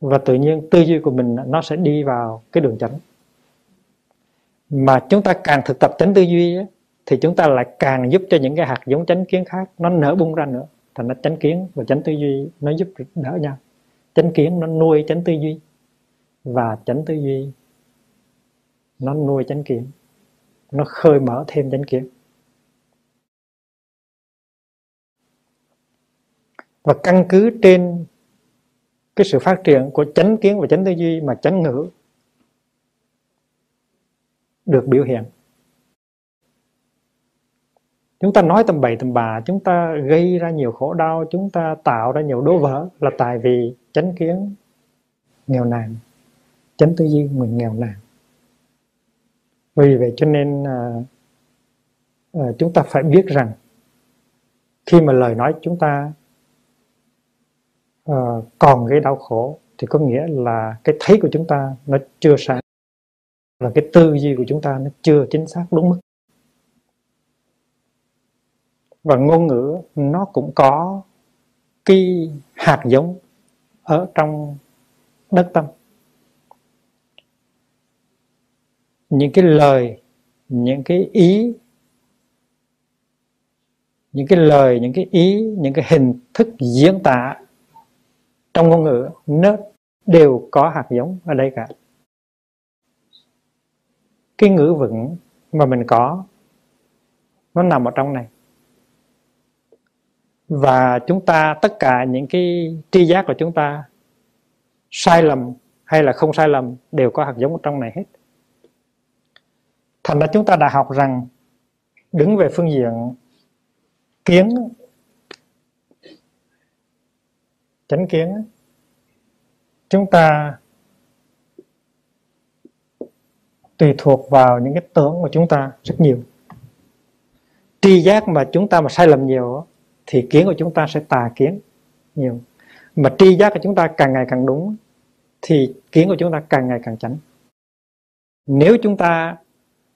Và tự nhiên tư duy của mình nó sẽ đi vào cái đường chánh. Mà chúng ta càng thực tập chánh tư duy á, thì chúng ta lại càng giúp cho những cái hạt giống chánh kiến khác nó nở bung ra nữa. Thành ra chánh kiến và chánh tư duy nó giúp đỡ nhau. Chánh kiến nó nuôi chánh tư duy, và chánh tư duy nó nuôi chánh kiến, nó khơi mở thêm chánh kiến. Và căn cứ trên cái sự phát triển của chánh kiến và chánh tư duy mà chánh ngữ được biểu hiện. Chúng ta nói tầm bậy tầm bạ, chúng ta gây ra nhiều khổ đau, chúng ta tạo ra nhiều đổ vỡ là tại vì chánh kiến nghèo nàn, chánh tư duy mình nghèo nàn. Vì vậy cho nên chúng ta phải biết rằng khi mà lời nói chúng ta còn gây đau khổ thì có nghĩa là cái thấy của chúng ta nó chưa sáng, là cái tư duy của chúng ta nó chưa chính xác đúng mức. Và ngôn ngữ nó cũng có cái hạt giống ở trong đất tâm. Những cái lời, những cái ý, những cái hình thức diễn tả trong ngôn ngữ nó đều có hạt giống ở đây cả. Cái ngữ vựng mà mình có nó nằm ở trong này. Và chúng ta, tất cả những cái tri giác của chúng ta, sai lầm hay là không sai lầm, đều có hạt giống ở trong này hết. Thành ra chúng ta đã học rằng đứng về phương diện kiến, chánh kiến, chúng ta tùy thuộc vào những cái tưởng của chúng ta rất nhiều. Tri giác mà chúng ta mà sai lầm nhiều thì kiến của chúng ta sẽ tà kiến nhiều. Mà tri giác của chúng ta càng ngày càng đúng thì kiến của chúng ta càng ngày càng chánh. Nếu chúng ta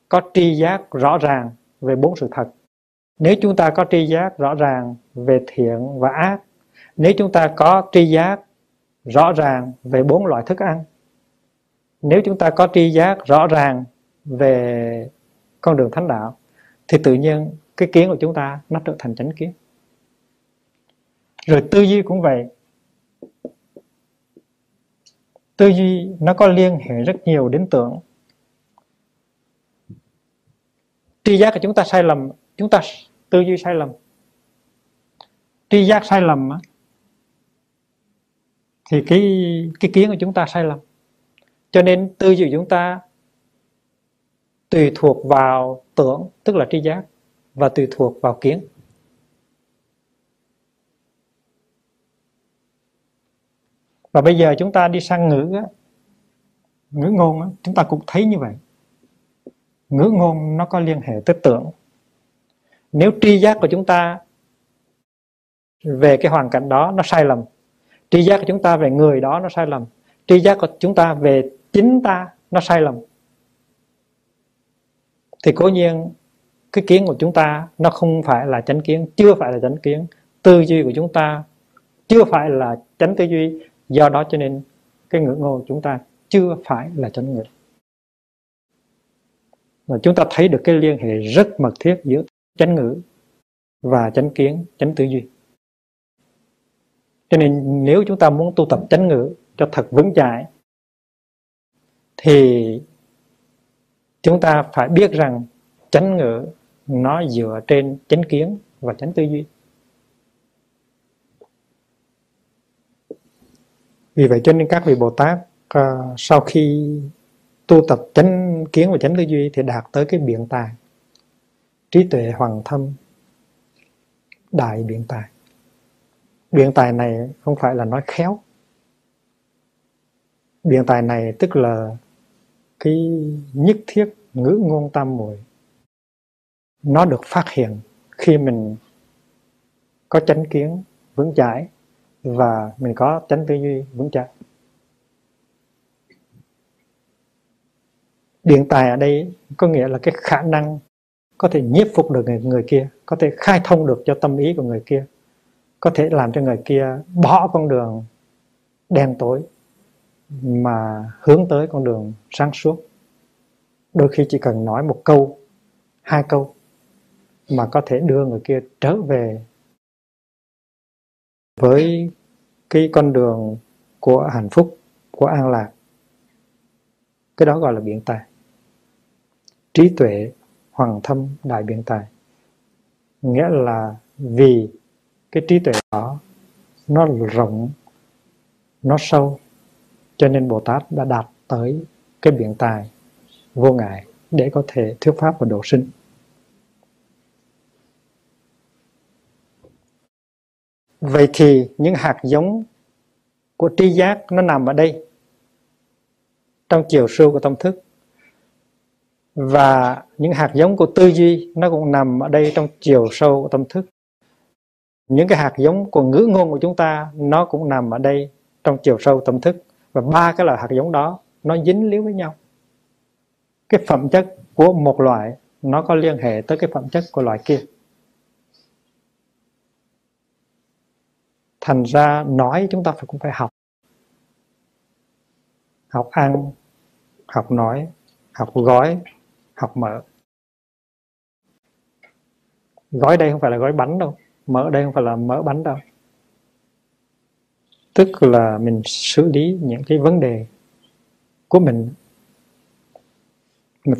có tri giác rõ ràng về bốn sự thật, nếu chúng ta có tri giác rõ ràng về thiện và ác, nếu chúng ta có tri giác rõ ràng về bốn loại thức ăn, nếu chúng ta có tri giác rõ ràng về con đường thánh đạo, thì tự nhiên cái kiến của chúng ta nó trở thành chánh kiến. Rồi tư duy cũng vậy. Tư duy nó có liên hệ rất nhiều đến tưởng. Tri giác của chúng ta sai lầm, chúng ta tư duy sai lầm. Tri giác sai lầm thì cái kiến của chúng ta sai lầm. Cho nên tư duy của chúng ta tùy thuộc vào tưởng, tức là tri giác, và tùy thuộc vào kiến. Và bây giờ chúng ta đi sang ngữ ngôn, chúng ta cũng thấy như vậy. Ngữ ngôn nó có liên hệ tới tưởng. Nếu tri giác của chúng ta về cái hoàn cảnh đó nó sai lầm, tri giác của chúng ta về người đó nó sai lầm, tri giác của chúng ta về chính ta nó sai lầm, thì cố nhiên cái kiến của chúng ta nó không phải là chánh kiến, chưa phải là chánh kiến. Tư duy của chúng ta chưa phải là chánh tư duy. Do đó cho nên cái ngưỡng ngô chúng ta chưa phải là chánh ngữ. Và chúng ta thấy được cái liên hệ rất mật thiết giữa chánh ngữ và chánh kiến, chánh tư duy. Cho nên nếu chúng ta muốn tu tập chánh ngữ cho thật vững chãi thì chúng ta phải biết rằng chánh ngữ nó dựa trên chánh kiến và chánh tư duy. Vì vậy cho nên các vị Bồ Tát sau khi tu tập chánh kiến và chánh tư duy thì đạt tới cái biện tài, trí tuệ hoằng thâm, đại biện tài. Biện tài này không phải là nói khéo. Biện tài này tức là cái nhất thiết ngữ ngôn tam muội. Nó được phát hiện khi mình có chánh kiến vững chãi và mình có chánh tư duy vững chãi. Biện tài ở đây có nghĩa là cái khả năng có thể nhiếp phục được người kia, có thể khai thông được cho tâm ý của người kia, có thể làm cho người kia bỏ con đường đen tối mà hướng tới con đường sáng suốt. Đôi khi chỉ cần nói một câu, hai câu mà có thể đưa người kia trở về với cái con đường của hạnh phúc, của an lạc. Cái đó gọi là biện tài. Trí tuệ hoằng thâm đại biện tài, nghĩa là vì cái trí tuệ đó nó rộng, nó sâu, cho nên Bồ Tát đã đạt tới cái biện tài vô ngại để có thể thuyết pháp và độ sinh. Vậy thì những hạt giống của tri giác nó nằm ở đây, trong chiều sâu của tâm thức. Và những hạt giống của tư duy nó cũng nằm ở đây, trong chiều sâu của tâm thức. Những cái hạt giống của ngữ ngôn của chúng ta nó cũng nằm ở đây, trong chiều sâu tâm thức. Và ba cái loại hạt giống đó nó dính líu với nhau. Cái phẩm chất của một loại nó có liên hệ tới cái phẩm chất của loại kia. Thành ra nói chúng ta cũng phải học. Học ăn, học nói, học gói, học mở. Gói đây không phải là gói bánh đâu, mở đây không phải là mở bánh đâu. Tức là mình xử lý những cái vấn đề của mình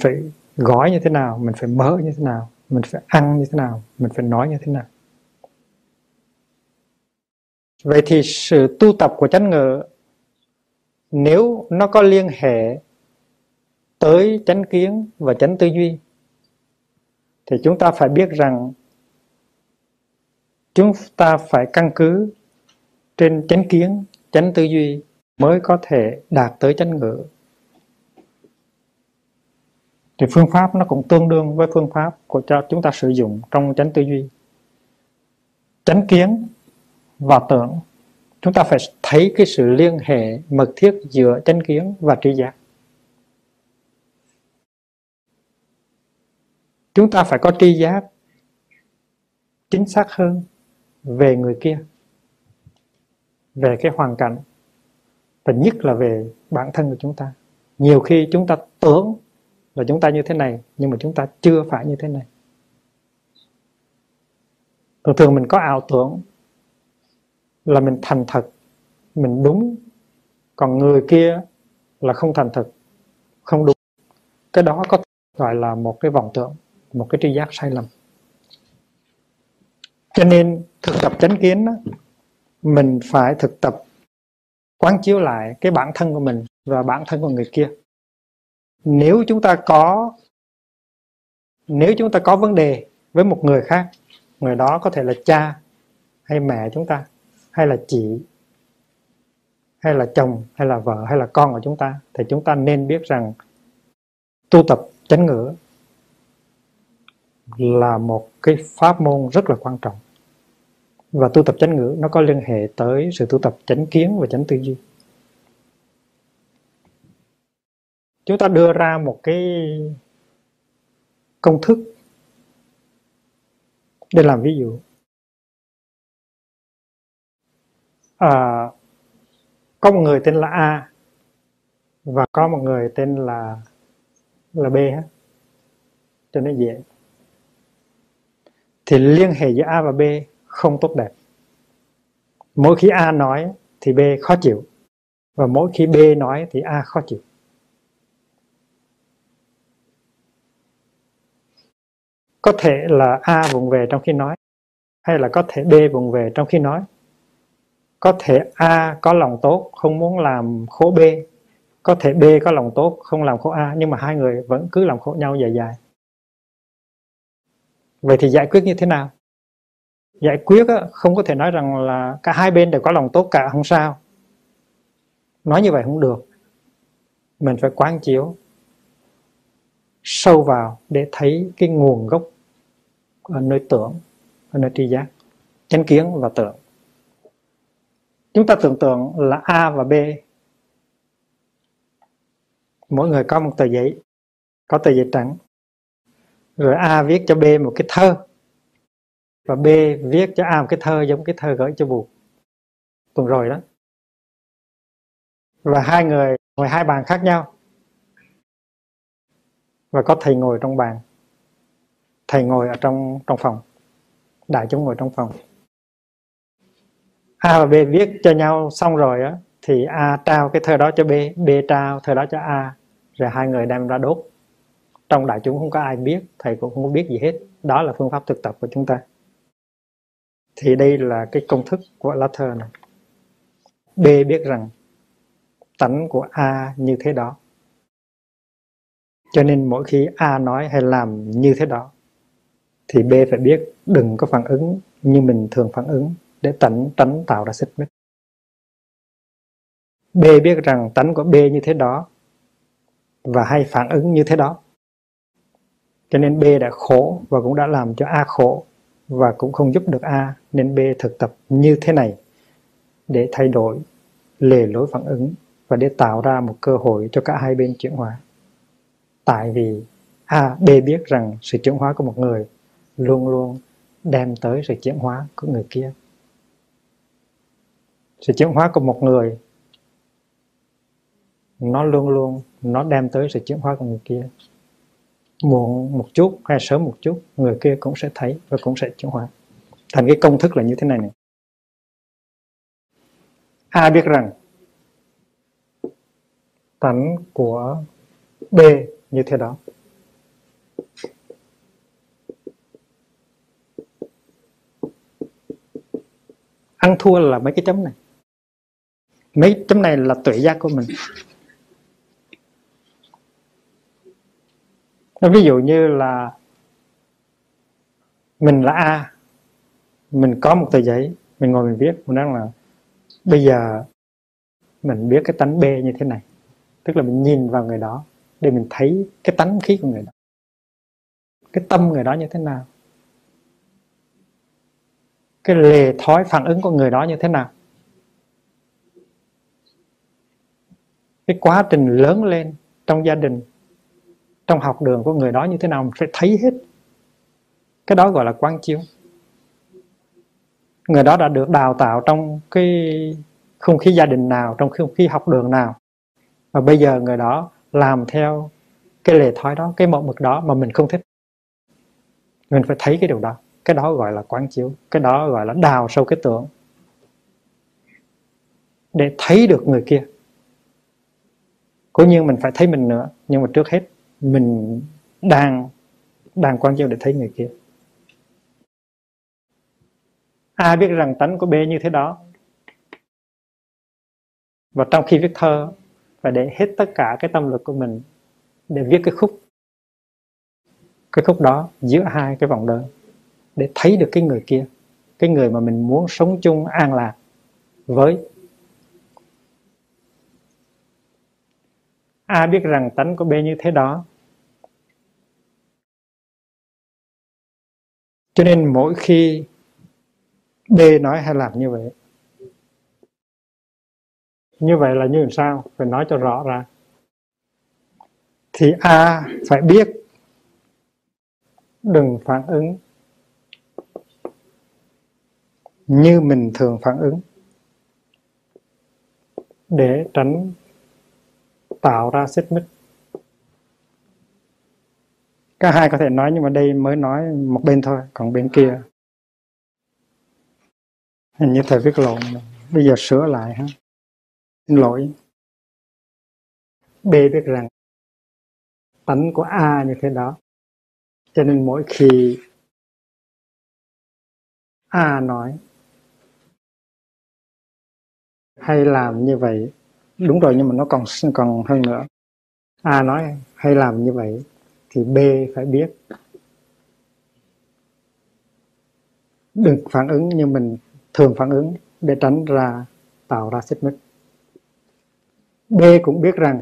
phải gói như thế nào, mình phải mở như thế nào, mình phải ăn như thế nào, mình phải nói như thế nào. Vậy thì sự tu tập của chánh ngữ nếu nó có liên hệ tới chánh kiến và chánh tư duy thì chúng ta phải biết rằng chúng ta phải căn cứ trên chánh kiến, chánh tư duy mới có thể đạt tới chánh ngữ. Thì phương pháp nó cũng tương đương với phương pháp của chúng ta sử dụng trong chánh tư duy. Chánh kiến và tưởng, chúng ta phải thấy cái sự liên hệ mật thiết giữa chánh kiến và tri giác. Chúng ta phải có tri giác chính xác hơn về người kia, về cái hoàn cảnh, và nhất là về bản thân của chúng ta. Nhiều khi chúng ta tưởng là chúng ta như thế này nhưng mà chúng ta chưa phải như thế này. Thường thường mình có ảo tưởng là mình thành thật, mình đúng, còn người kia là không thành thật, không đúng. Cái đó có gọi là một cái vọng tưởng, một cái tri giác sai lầm. Cho nên thực tập chánh kiến đó, mình phải thực tập quán chiếu lại cái bản thân của mình và bản thân của người kia. Nếu chúng ta có vấn đề với một người khác, người đó có thể là cha hay mẹ chúng ta, hay là chị, hay là chồng, hay là vợ, hay là con của chúng ta, thì chúng ta nên biết rằng tu tập chánh ngữ là một cái pháp môn rất là quan trọng. Và tu tập chánh ngữ nó có liên hệ tới sự tu tập chánh kiến và chánh tư duy. Chúng ta đưa ra một cái công thức để làm ví dụ. có một người tên là A và có một người tên là B hết, cho nó dễ. Thì liên hệ giữa A và B không tốt đẹp. Mỗi khi A nói thì B khó chịu, và mỗi khi B nói thì A khó chịu. Có thể là A vụng về trong khi nói, hay là có thể B vụng về trong khi nói. Có thể A có lòng tốt không muốn làm khổ B, có thể B có lòng tốt không làm khổ A, nhưng mà hai người vẫn cứ làm khổ nhau dài dài. Vậy thì giải quyết như thế nào? Giải quyết không có thể nói rằng là cả hai bên đều có lòng tốt cả, không sao. Nói như vậy không được. Mình phải quán chiếu sâu vào để thấy cái nguồn gốc ở nơi tưởng, ở nơi tri giác, chánh kiến và tưởng. Chúng ta tưởng tượng là A và B, mỗi người có một tờ giấy, có tờ giấy trắng. Rồi A viết cho B một cái thơ, và B viết cho A một cái thơ giống cái thơ gửi cho Bụt tuần rồi đó. Và hai người ngồi hai bàn khác nhau, và có thầy ngồi trong bàn, thầy ngồi ở trong phòng, đại chúng ngồi trong phòng. A và B viết cho nhau xong rồi á, thì A trao cái thơ đó cho B, B trao thơ đó cho A, rồi hai người đem ra đốt. Trong đại chúng không có ai biết, thầy cũng không biết gì hết. Đó là phương pháp thực tập của chúng ta. Thì đây là cái công thức của lá thơ này. B biết rằng tánh của A như thế đó, cho nên mỗi khi A nói hay làm như thế đó, thì B phải biết đừng có phản ứng như mình thường phản ứng, để tánh tạo ra xích mích. B biết rằng tánh của B như thế đó và hay phản ứng như thế đó, cho nên B đã khổ và cũng đã làm cho A khổ, và cũng không giúp được A, nên B thực tập như thế này để thay đổi lề lối phản ứng và để tạo ra một cơ hội cho cả hai bên chuyển hóa. Tại vì B biết rằng sự chuyển hóa của một người luôn luôn đem tới sự chuyển hóa của người kia. Sự chuyển hóa của một người nó luôn luôn nó đem tới sự chuyển hóa của người kia. Muộn một chút hay sớm một chút, người kia cũng sẽ thấy và cũng sẽ chuyển hóa. Thành cái công thức là như thế này này. A biết rằng tánh của B như thế đó, ăn thua là mấy cái chấm này. Mấy chấm này là tuệ giác của mình. Ví dụ như là mình là A, mình có một tờ giấy, mình ngồi mình viết, mình nói là bây giờ mình biết cái tánh B như thế này. Tức là mình nhìn vào người đó để mình thấy cái tánh khí của người đó, cái tâm người đó như thế nào, cái lề thói phản ứng của người đó như thế nào, cái quá trình lớn lên trong gia đình, trong học đường của người đó như thế nào, mình phải thấy hết. Cái đó gọi là quán chiếu. Người đó đã được đào tạo trong cái không khí gia đình nào, trong không khí học đường nào, và bây giờ người đó làm theo cái lề thói đó, cái mẫu mực đó mà mình không thích. Mình phải thấy cái điều đó. Cái đó gọi là quán chiếu. Cái đó gọi là đào sâu cái tưởng để thấy được người kia. Cố nhiên mình phải thấy mình nữa, nhưng mà trước hết mình đang quán chiếu để thấy người kia. A biết rằng tánh của B như thế đó, và trong khi viết thơ phải để hết tất cả cái tâm lực của mình để viết cái khúc đó giữa hai cái vòng đời, để thấy được cái người kia, cái người mà mình muốn sống chung an lạc với. A biết rằng tánh của B như thế đó, cho nên mỗi khi B nói hay làm như vậy. Như vậy là như sao? Phải nói cho rõ ra. Thì A phải biết đừng phản ứng như mình thường phản ứng. để tránh tạo ra xích mích. Cả hai có thể nói, nhưng mà đây mới nói một bên thôi, còn bên kia hình như thầy viết lộn, bây giờ sửa lại ha, xin lỗi. B biết rằng tánh của A như thế đó, cho nên mỗi khi A nói hay làm như vậy, đúng rồi, nhưng mà nó còn hơn nữa. A nói hay làm như vậy thì B phải biết, đừng phản ứng như mình thường phản ứng để tránh ra tạo ra xích mích. B cũng biết rằng,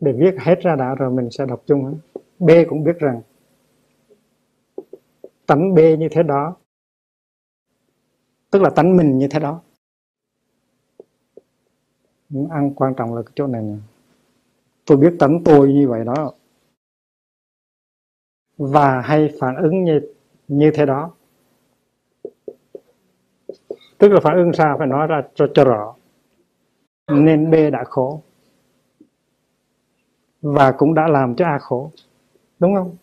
để viết hết ra đã rồi mình sẽ đọc chung. B cũng biết rằng tánh B như thế đó, tức là tánh mình như thế đó. Ăn quan trọng là cái chỗ này nè. Tôi biết tánh tôi như vậy đó, và hay phản ứng như thế đó. Tức là phản ứng sao phải nói ra cho rõ. Nên B đã khổ và cũng đã làm cho A khổ, đúng không?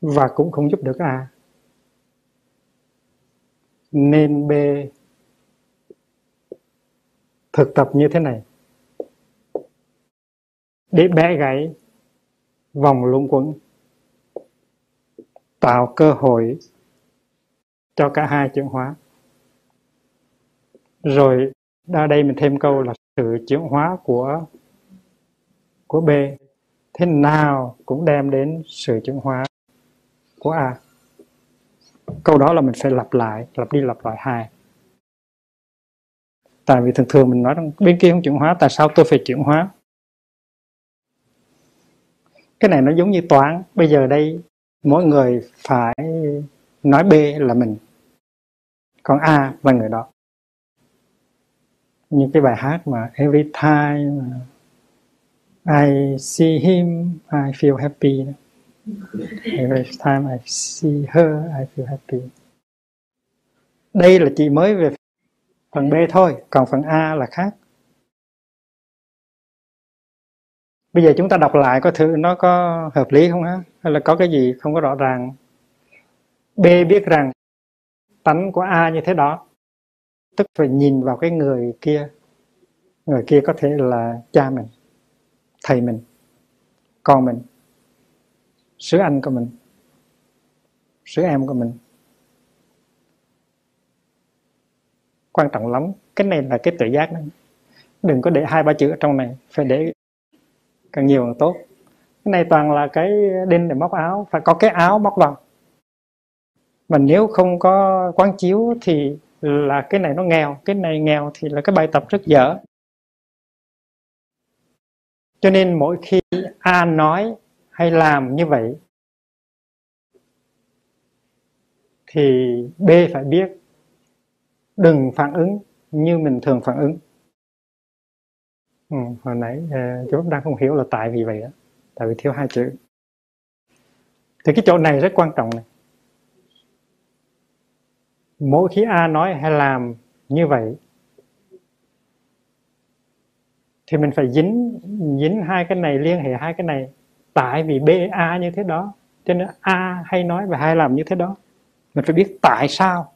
Và cũng không giúp được A, nên B thực tập như thế này để bẻ gãy vòng luẩn quẩn, tạo cơ hội cho cả hai chuyển hóa. Rồi ở đây mình thêm câu là sự chuyển hóa của B thế nào cũng đem đến sự chuyển hóa của A. Câu đó là mình phải lặp lại, lặp đi lặp lại hai. Tại vì thường thường mình nói bên kia không chuyển hóa, tại sao tôi phải chuyển hóa? Cái này nó giống như toán. Bây giờ đây mỗi người phải nói B là mình, còn A là người đó. Như cái bài hát mà every time I see him I feel happy, every time I see her I feel happy. Đây là chỉ mới về phần B thôi, còn phần A là khác. Bây giờ chúng ta đọc lại coi thử nó có hợp lý không á, hay là có cái gì không có rõ ràng. B biết rằng tánh của A như thế đó, tức phải nhìn vào cái người kia. Người kia có thể là cha mình, thầy mình, con mình, sứ anh của mình, sứ em của mình. Quan trọng lắm, cái này là cái tự giác đó. Đừng có để hai ba chữ ở trong này, phải để càng nhiều càng tốt. Cái này toàn là cái đinh để móc áo, phải có cái áo móc vào. Mà nếu không có quán chiếu thì là cái này nó nghèo, cái này nghèo thì là cái bài tập rất dở. Cho nên mỗi khi A nói hay làm như vậy thì B phải biết, đừng phản ứng như mình thường phản ứng. Hồi nãy chú đang không hiểu là tại vì vậy đó, tại vì thiếu hai chữ. Thì cái chỗ này rất quan trọng này. Mỗi khi A nói hay làm như vậy thì mình phải dính hai cái này, liên hệ hai cái này. Tại vì B, A như thế đó, cho nên A hay nói và hay làm như thế đó. Mình phải biết tại sao.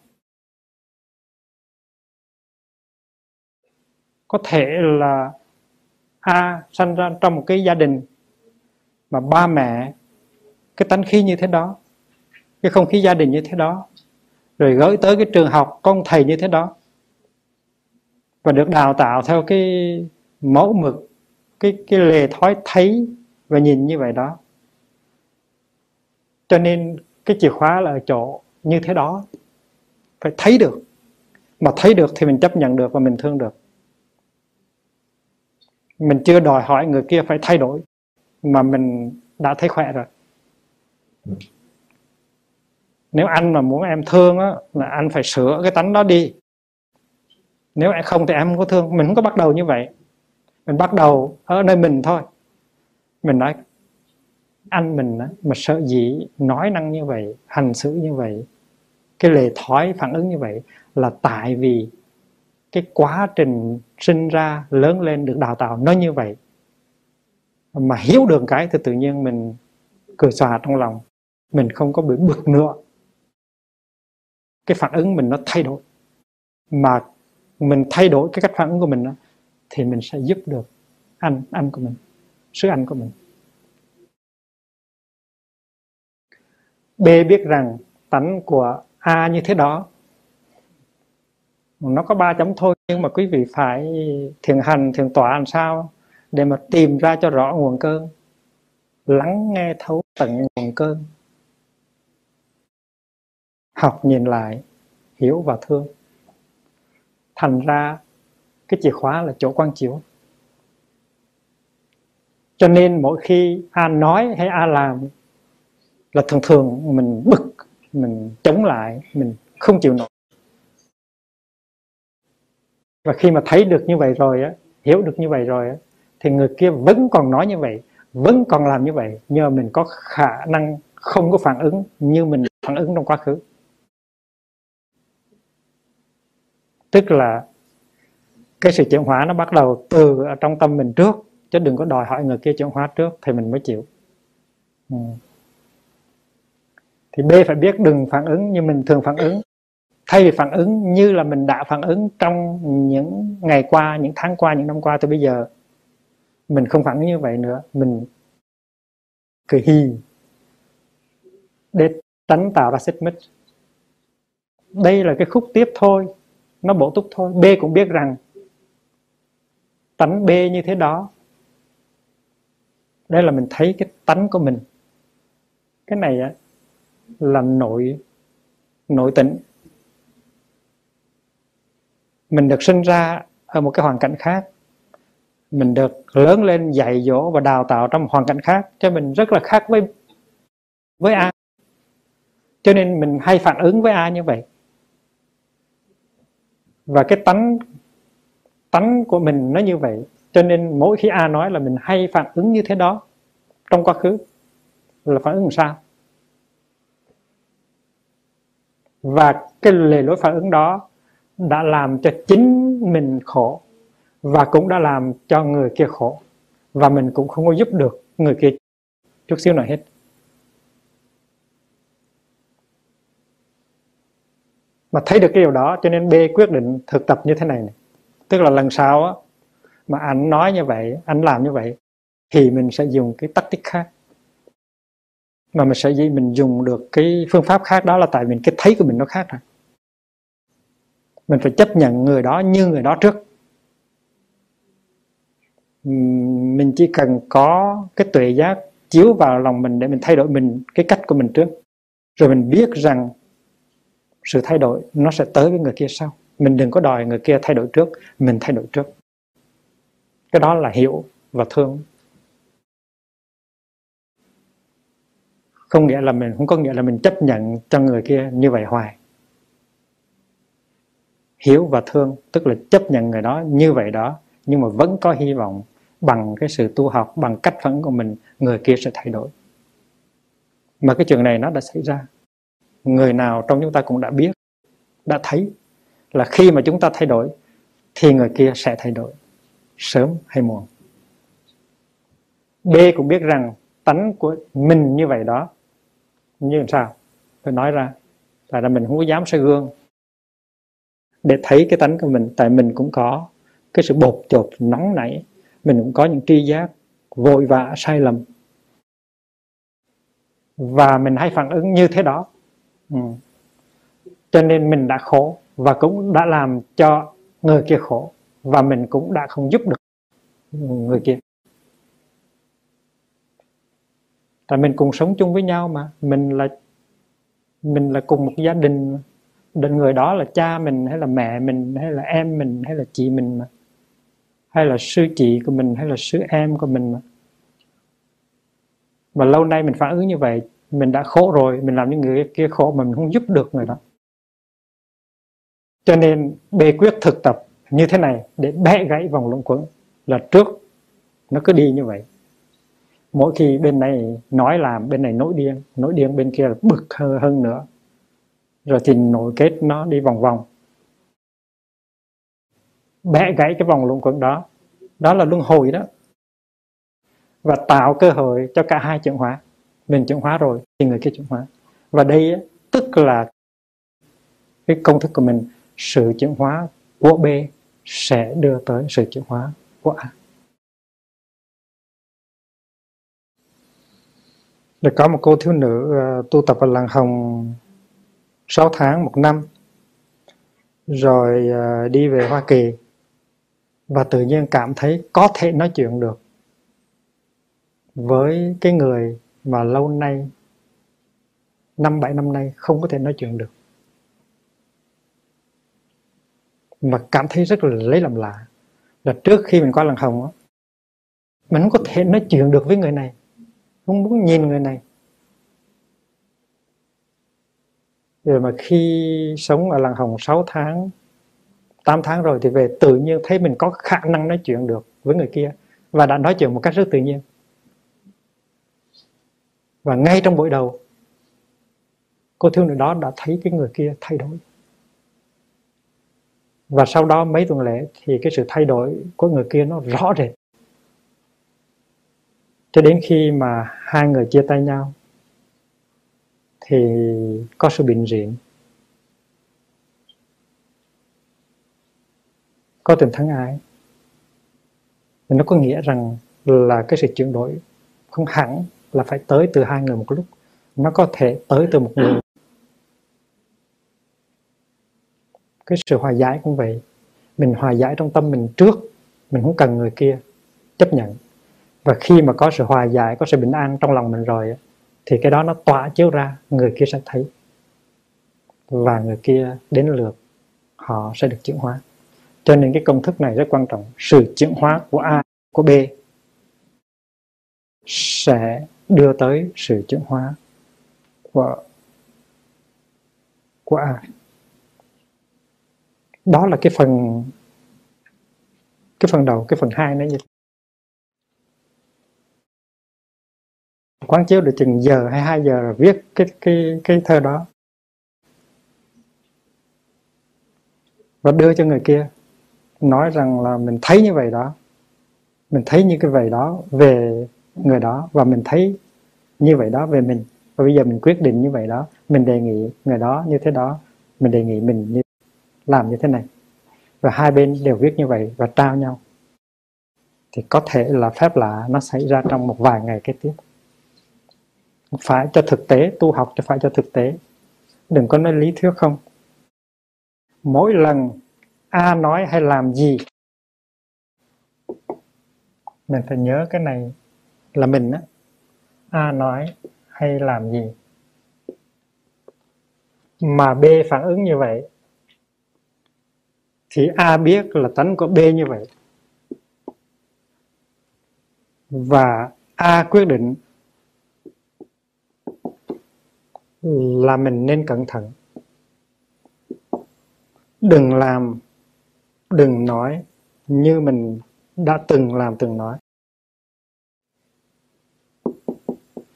Có thể là A sanh ra trong một cái gia đình mà ba mẹ cái tánh khí như thế đó, cái không khí gia đình như thế đó, rồi gửi tới cái trường học con thầy như thế đó, và được đào tạo theo cái mẫu mực, cái lề thói thấy và nhìn như vậy đó. Cho nên cái chìa khóa là ở chỗ như thế đó, phải thấy được. Mà thấy được thì mình chấp nhận được và mình thương được. Mình chưa đòi hỏi người kia phải thay đổi, mà mình đã thấy khỏe rồi. Nếu anh mà muốn em thương á, là anh phải sửa cái tánh đó đi. Nếu em không thì em không có thương. Mình không có bắt đầu như vậy. Mình bắt đầu ở nơi mình thôi. Mình nói anh mình á, mà sợ dĩ nói năng như vậy, hành xử như vậy, Cái lề thói phản ứng như vậy là tại vì cái quá trình sinh ra, lớn lên được đào tạo nó như vậy. Mà hiểu được cái thì tự nhiên mình cười xòa trong lòng, mình không có bị bực nữa. Cái phản ứng mình nó thay đổi. Mà mình thay đổi cái cách phản ứng của mình đó, thì mình sẽ giúp được anh của mình, sứ anh của mình. B biết rằng tánh của A như thế đó. Nó có 3 chấm thôi, nhưng mà quý vị phải thiền hành, thiền tọa làm sao để mà tìm ra cho rõ nguồn cơn, lắng nghe thấu tận nguồn cơn, học nhìn lại, hiểu và thương. Thành ra cái chìa khóa là chỗ quán chiếu. Cho nên mỗi khi A nói hay A làm là thường thường mình bực, mình chống lại, mình không chịu nổi. Và khi mà thấy được như vậy rồi, hiểu được như vậy rồi, thì người kia vẫn còn nói như vậy, vẫn còn làm như vậy, nhờ mình có khả năng không có phản ứng như mình phản ứng trong quá khứ. Tức là cái sự chuyển hóa nó bắt đầu từ trong tâm mình trước, chứ đừng có đòi hỏi người kia chuyển hóa trước thì mình mới chịu. Thì B phải biết đừng phản ứng như mình thường phản ứng. Thay vì phản ứng như là mình đã phản ứng trong những ngày qua, những tháng qua, những năm qua, từ bây giờ mình không phản ứng như vậy nữa, mình cười hì để tránh tạo ra xích mích. Đây là cái khúc tiếp thôi, nó bổ túc thôi. B cũng biết rằng tánh B như thế đó. Đây là mình thấy cái tánh của mình. Cái này là nội tịnh. Mình được sinh ra ở một cái hoàn cảnh khác, mình được lớn lên dạy dỗ và đào tạo trong một hoàn cảnh khác, cho mình rất là khác với A. Cho nên mình hay phản ứng với A như vậy. Và cái tánh của mình nó như vậy. Cho nên mỗi khi A nói là mình hay phản ứng như thế đó. Trong quá khứ là phản ứng làm sao? Và cái lề lối phản ứng đó đã làm cho chính mình khổ, và cũng đã làm cho người kia khổ, và mình cũng không có giúp được người kia chút xíu nào hết. Mà thấy được cái điều đó, cho nên B quyết định thực tập như thế này. Tức là lần sau mà anh nói như vậy, anh làm như vậy, thì mình sẽ dùng cái tactic khác, mà mình sẽ dùng được cái phương pháp khác. Đó là tại vì cái thấy của mình nó khác rồi. Mình phải chấp nhận người đó như người đó trước. Mình chỉ cần có cái tuệ giác chiếu vào lòng mình để mình thay đổi cái cách của mình trước. Rồi mình biết rằng sự thay đổi nó sẽ tới với người kia sau. Mình đừng có đòi người kia thay đổi trước, mình thay đổi trước. Cái đó là hiểu và thương. Không có nghĩa là mình chấp nhận cho người kia như vậy hoài. Hiểu và thương tức là chấp nhận người đó như vậy đó, nhưng mà vẫn có hy vọng bằng cái sự tu học, bằng cách phản ứng của mình, người kia sẽ thay đổi. Mà cái chuyện này nó đã xảy ra. Người nào trong chúng ta cũng đã biết, đã thấy là khi mà chúng ta thay đổi thì người kia sẽ thay đổi, sớm hay muộn. B cũng biết rằng tánh của mình như vậy đó. Như làm sao? Tôi nói ra, tại là mình không có dám soi gương để thấy cái tánh của mình. Tại mình cũng có cái sự bột chột nóng nảy, mình cũng có những tri giác vội vã sai lầm, và mình hay phản ứng như thế đó. Cho nên mình đã khổ, và cũng đã làm cho người kia khổ, và mình cũng đã không giúp được người kia. Tại mình cùng sống chung với nhau mà, mình là cùng một gia đình mà. Đến người đó là cha mình, hay là mẹ mình, hay là em mình, hay là chị mình mà, hay là sư chị của mình, hay là sư em của mình mà. Mà lâu nay mình phản ứng như vậy, mình đã khổ rồi, mình làm những người kia khổ mà mình không giúp được người đó. Cho nên bề quyết thực tập như thế này để bẻ gãy vòng luẩn quẩn. Là trước nó cứ đi như vậy, mỗi khi bên này nói làm, bên này nổi điên bên kia là bực hơn nữa, rồi thì nội kết nó đi vòng vòng, bẻ gãy cái vòng luẩn quẩn đó, đó là luân hồi đó, và tạo cơ hội cho cả hai chuyển hóa. Mình chuyển hóa rồi thì người kia chuyển hóa. Và đây tức là cái công thức của mình, sự chuyển hóa của B sẽ đưa tới sự chuyển hóa của A. Để có một cô thiếu nữ tu tập ở Làng Hồng 6 tháng, 1 năm, rồi đi về Hoa Kỳ, và tự nhiên cảm thấy có thể nói chuyện được với cái người mà lâu nay, 5-7 năm nay không có thể nói chuyện được, mà cảm thấy rất là lấy làm lạ. Là trước khi mình qua Làng Hồng đó, mình không có thể nói chuyện được với người này, không muốn nhìn người này. Rồi mà khi sống ở Làng Hồng 6 tháng, 8 tháng rồi thì về, tự nhiên thấy mình có khả năng nói chuyện được với người kia, và đã nói chuyện một cách rất tự nhiên. Và ngay trong buổi đầu, cô thiếu nữ đó đã thấy cái người kia thay đổi. Và sau đó mấy tuần lễ thì cái sự thay đổi của người kia nó rõ rệt. Cho đến khi mà hai người chia tay nhau thì có sự bình diện, có tình thân ái. Thì nó có nghĩa rằng là cái sự chuyển đổi không hẳn là phải tới từ hai người một lúc, nó có thể tới từ một người. Cái sự hòa giải cũng vậy, mình hòa giải trong tâm mình trước, mình không cần người kia chấp nhận. Và khi mà có sự hòa giải, có sự bình an trong lòng mình rồi, thì cái đó nó tỏa chiếu ra, người kia sẽ thấy, và người kia đến lượt họ sẽ được chuyển hóa. Cho nên cái công thức này rất quan trọng. Sự chuyển hóa của A, của B sẽ đưa tới sự chuyển hóa của A. Đó là cái phần đầu. Cái phần 2 nó như quán chiếu được chừng giờ hay 2 giờ rồi viết cái thơ đó và đưa cho người kia, nói rằng là mình thấy như vậy đó, mình thấy như cái vậy đó về người đó, và mình thấy như vậy đó về mình, và bây giờ mình quyết định như vậy đó, mình đề nghị người đó như thế đó, mình đề nghị mình như làm như thế này. Và hai bên đều viết như vậy và trao nhau, thì có thể là phép lạ nó xảy ra trong một vài ngày kế tiếp. Phải cho thực tế, tu học cho phải cho thực tế, đừng có nói lý thuyết không. Mỗi lần A nói hay làm gì, mình phải nhớ cái này là mình á. A nói hay làm gì mà B phản ứng như vậy, thì A biết là tánh của B như vậy, và A quyết định là mình nên cẩn thận, đừng làm, đừng nói như mình đã từng làm, từng nói.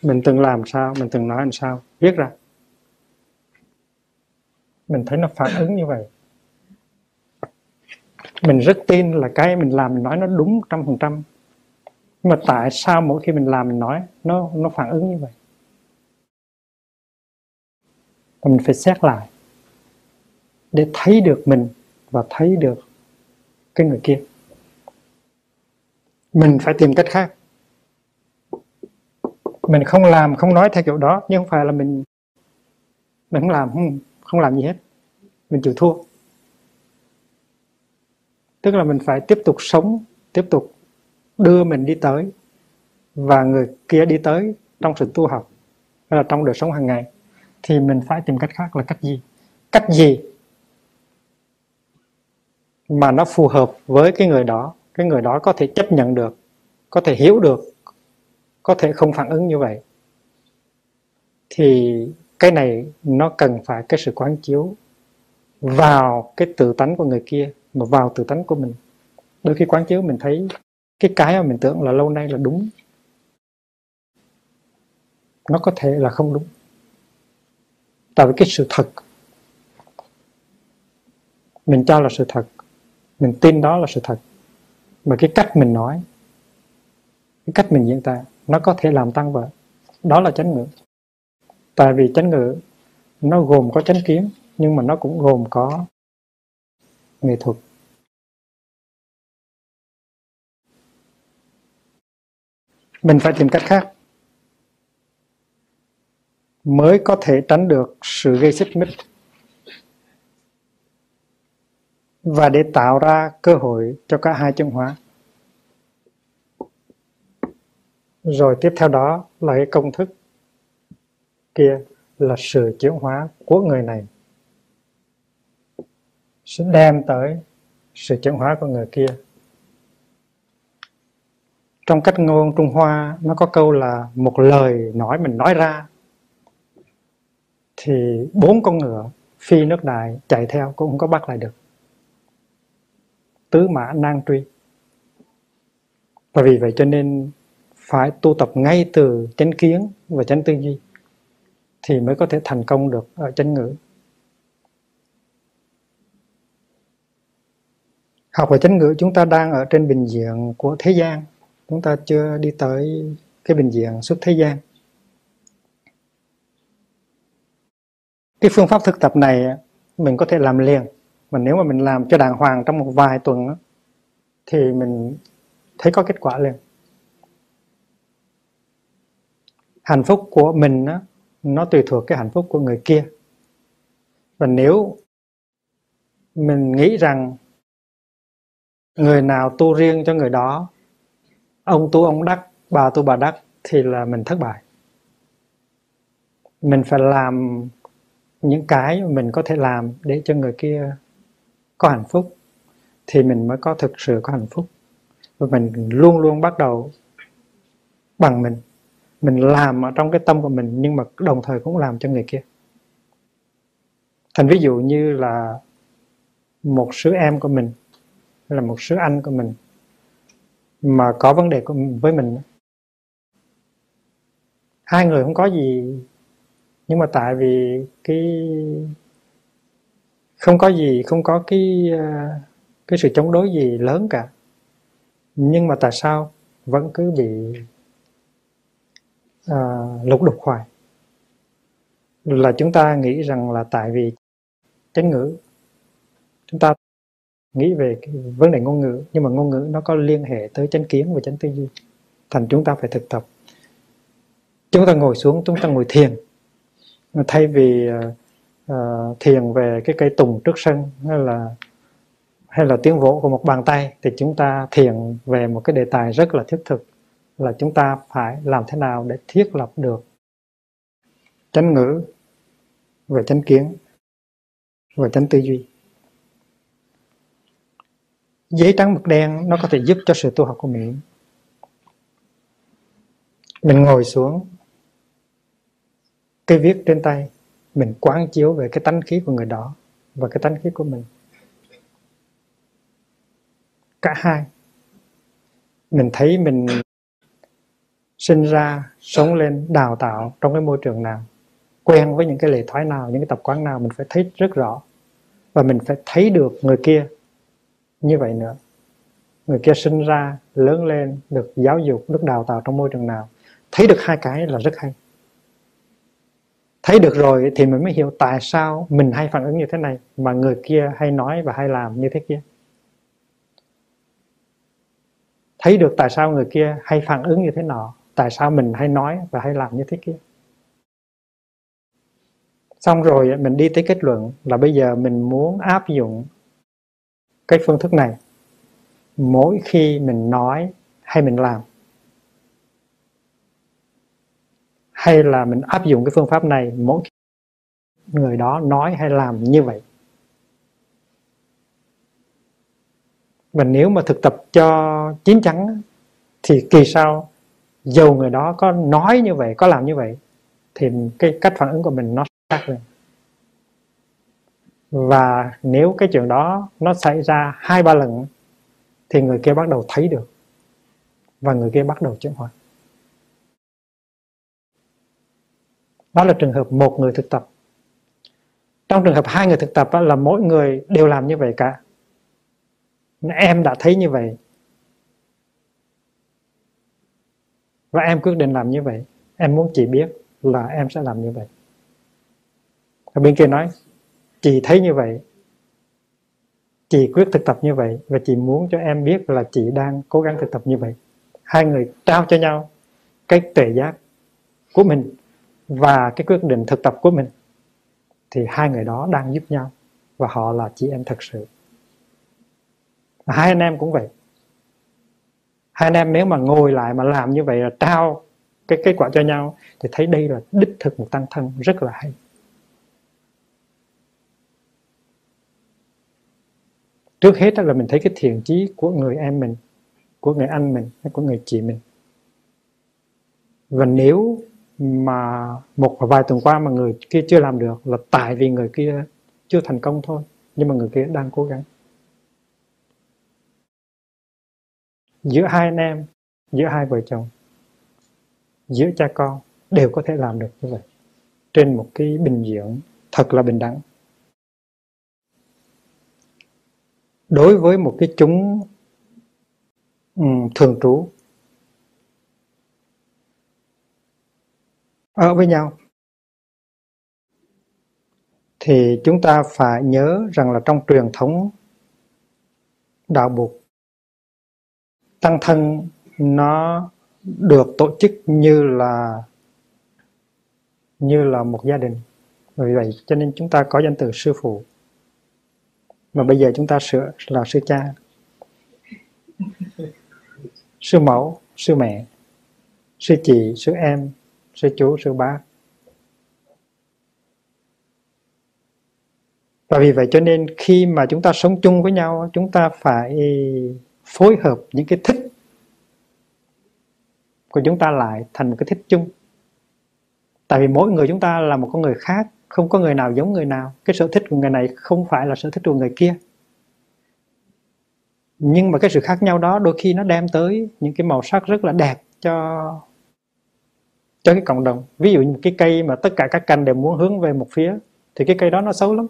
Mình từng làm sao, mình từng nói làm sao, viết ra. Mình thấy nó phản ứng như vậy, mình rất tin là cái mình làm, mình nói nó đúng 100%. Nhưng mà tại sao mỗi khi mình làm, mình nói, nó phản ứng như vậy? Mình phải xét lại để thấy được mình và thấy được cái người kia. Mình phải tìm cách khác. Mình không làm, không nói theo kiểu đó, nhưng không phải là mình không làm, không làm gì hết, mình chịu thua. Tức là mình phải tiếp tục sống, tiếp tục đưa mình đi tới, và người kia đi tới trong sự tu học hay là trong đời sống hàng ngày. Thì mình phải tìm cách khác là cách gì? Cách gì mà nó phù hợp với cái người đó, cái người đó có thể chấp nhận được, có thể hiểu được, có thể không phản ứng như vậy. Thì cái này nó cần phải cái sự quán chiếu vào cái tự tánh của người kia, mà vào tự tánh của mình. Đôi khi quán chiếu mình thấy cái mà mình tưởng là lâu nay là đúng, nó có thể là không đúng. Tại vì cái sự thật mình cho là sự thật, mình tin đó là sự thật, mà cái cách mình nói, cái cách mình diễn tả nó có thể làm tăng vợ. Đó là chánh ngữ. Tại vì chánh ngữ nó gồm có chánh kiến, nhưng mà nó cũng gồm có nghệ thuật. Mình phải tìm cách khác mới có thể tránh được sự gây xích mích và để tạo ra cơ hội cho cả hai chân hóa. Rồi tiếp theo đó là cái công thức kia là sự chuyển hóa của người này sẽ đem tới sự chuyển hóa của người kia. Trong cách ngôn Trung Hoa nó có câu là một lời nói mình nói ra thì 4 con ngựa phi nước đại chạy theo cũng không có bắt lại được. Tứ mã nan truy. Và vì vậy cho nên phải tu tập ngay từ chánh kiến và chánh tư duy thì mới có thể thành công được ở chánh ngữ. Học về chánh ngữ chúng ta đang ở trên bình diện của thế gian, chúng ta chưa đi tới cái bình diện xuất thế gian. Cái phương pháp thực tập này mình có thể làm liền, mà nếu mà mình làm cho đàng hoàng trong một vài tuần thì mình thấy có kết quả liền. Hạnh phúc của mình nó tùy thuộc cái hạnh phúc của người kia. Và nếu mình nghĩ rằng người nào tu riêng cho người đó, ông tu ông đắc, bà tu bà đắc, thì là mình thất bại. Mình phải làm những cái mình có thể làm để cho người kia có hạnh phúc thì mình mới có thực sự có hạnh phúc. Và mình luôn luôn bắt đầu bằng mình. Mình làm ở trong cái tâm của mình nhưng mà đồng thời cũng làm cho người kia. Thành ví dụ như là một sư em của mình hay là một sư anh của mình mà có vấn đề với mình. Hai người không có gì, nhưng mà tại vì cái không có gì, không có cái sự chống đối gì lớn cả, nhưng mà tại sao vẫn cứ bị lục đục hoài? Là chúng ta nghĩ rằng là tại vì chánh ngữ. Chúng ta nghĩ về cái vấn đề ngôn ngữ, nhưng mà ngôn ngữ nó có liên hệ tới chánh kiến và chánh tư duy. Thành chúng ta phải thực tập. Chúng ta ngồi xuống, chúng ta ngồi thiền. Thay vì thiền về cái cây tùng trước sân hay là tiếng vỗ của một bàn tay, thì chúng ta thiền về một cái đề tài rất là thiết thực, là chúng ta phải làm thế nào để thiết lập được chánh ngữ và chánh kiến và chánh tư duy. Giấy trắng mực đen nó có thể giúp cho sự tu học của mình. Mình ngồi xuống, cái viết trên tay mình quán chiếu về cái tánh khí của người đó và cái tánh khí của mình, cả hai. Mình thấy mình sinh ra, sống lên, đào tạo trong cái môi trường nào, quen với những cái lệ thói nào, những cái tập quán nào, mình phải thấy rất rõ. Và mình phải thấy được người kia như vậy nữa. Người kia sinh ra, lớn lên, được giáo dục, được đào tạo trong môi trường nào. Thấy được hai cái là rất hay. Thấy được rồi thì mình mới hiểu tại sao mình hay phản ứng như thế này mà người kia hay nói và hay làm như thế kia. Thấy được tại sao người kia hay phản ứng như thế nọ, tại sao mình hay nói và hay làm như thế kia. Xong rồi mình đi tới kết luận là bây giờ mình muốn áp dụng cái phương thức này mỗi khi mình nói hay mình làm. Hay là mình áp dụng cái phương pháp này mỗi khi người đó nói hay làm như vậy. Và nếu mà thực tập cho chín chắn thì kỳ sau dầu người đó có nói như vậy, có làm như vậy, thì cái cách phản ứng của mình nó khác rồi. Và nếu cái chuyện đó nó xảy ra 2-3 lần thì người kia bắt đầu thấy được và người kia bắt đầu chuyển hóa. Đó là trường hợp một người thực tập. Trong trường hợp hai người thực tập là mỗi người đều làm như vậy cả. Em đã thấy như vậy và em quyết định làm như vậy. Em muốn chị biết là em sẽ làm như vậy. Và bên kia nói chị thấy như vậy, chị quyết thực tập như vậy, và chị muốn cho em biết là chị đang cố gắng thực tập như vậy. Hai người trao cho nhau cái tuệ giác của mình và cái quyết định thực tập của mình, thì hai người đó đang giúp nhau và họ là chị em thật sự. Hai anh em cũng vậy. Hai anh em nếu mà ngồi lại mà làm như vậy, là trao cái kết quả cho nhau, thì thấy đây là đích thực một tăng thân rất là hay. Trước hết là mình thấy cái thiện chí của người em mình, của người anh mình, của người chị mình. Và nếu mà một vài tuần qua mà người kia chưa làm được là tại vì người kia chưa thành công thôi, nhưng mà người kia đang cố gắng. Giữa hai anh em, giữa hai vợ chồng, giữa cha con đều có thể làm được như vậy, trên một cái bình diện thật là bình đẳng. Đối với một cái chúng thường trú ở với nhau, thì chúng ta phải nhớ rằng là trong truyền thống đạo Phật, tăng thân nó được tổ chức như là một gia đình. Vì vậy cho nên chúng ta có danh từ sư phụ, mà bây giờ chúng ta sửa là sư cha, sư mẫu, sư mẹ, sư chị, sư em, sư chú, sư bá. Và vì vậy cho nên khi mà chúng ta sống chung với nhau, chúng ta phải phối hợp những cái thích của chúng ta lại thành một cái thích chung. Tại vì mỗi người chúng ta là một con người khác, không có người nào giống người nào. Cái sở thích của người này không phải là sở thích của người kia. Nhưng mà cái sự khác nhau đó đôi khi nó đem tới những cái màu sắc rất là đẹp cho cái cộng đồng. Ví dụ như cái cây mà tất cả các cành đều muốn hướng về một phía, thì cái cây đó nó xấu lắm.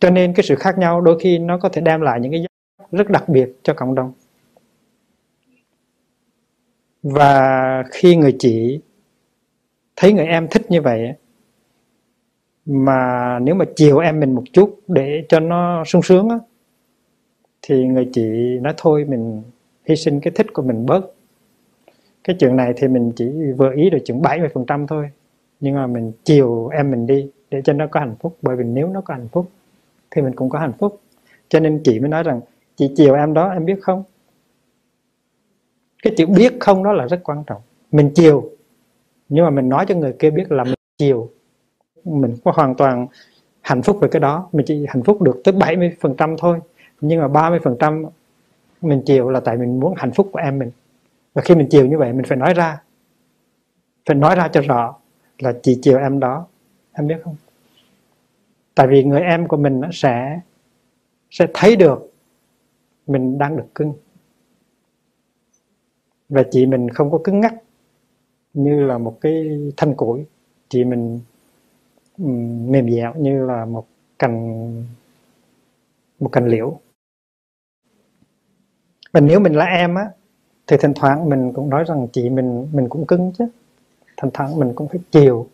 Cho nên cái sự khác nhau đôi khi nó có thể đem lại những cái rất đặc biệt cho cộng đồng. Và khi người chị thấy người em thích như vậy, mà nếu mà chiều em mình một chút để cho nó sung sướng á, thì người chị nói thôi mình hy sinh cái thích của mình bớt. Cái chuyện này thì mình chỉ vừa ý được chừng 70% thôi, nhưng mà mình chiều em mình đi để cho nó có hạnh phúc. Bởi vì nếu nó có hạnh phúc thì mình cũng có hạnh phúc. Cho nên chị mới nói rằng chị chiều em đó, em biết không? Cái chữ biết không đó là rất quan trọng. Mình chiều, nhưng mà mình nói cho người kia biết là mình chiều. Mình có hoàn toàn hạnh phúc về cái đó. Mình chỉ hạnh phúc được tới 70% thôi, nhưng mà 30% mình chiều là tại mình muốn hạnh phúc của em mình. Và khi mình chiều như vậy, mình phải nói ra, phải nói ra cho rõ là chị chiều em đó, em biết không? Tại vì người em của mình sẽ thấy được mình đang được cưng, và chị mình không có cứng ngắc như là một cái thanh củi. Chị mình mềm dẻo như là một cành liễu. Và nếu mình là em á, thì thỉnh thoảng mình cũng nói rằng chị mình cũng cứng chứ, thỉnh thoảng mình cũng phải chiều.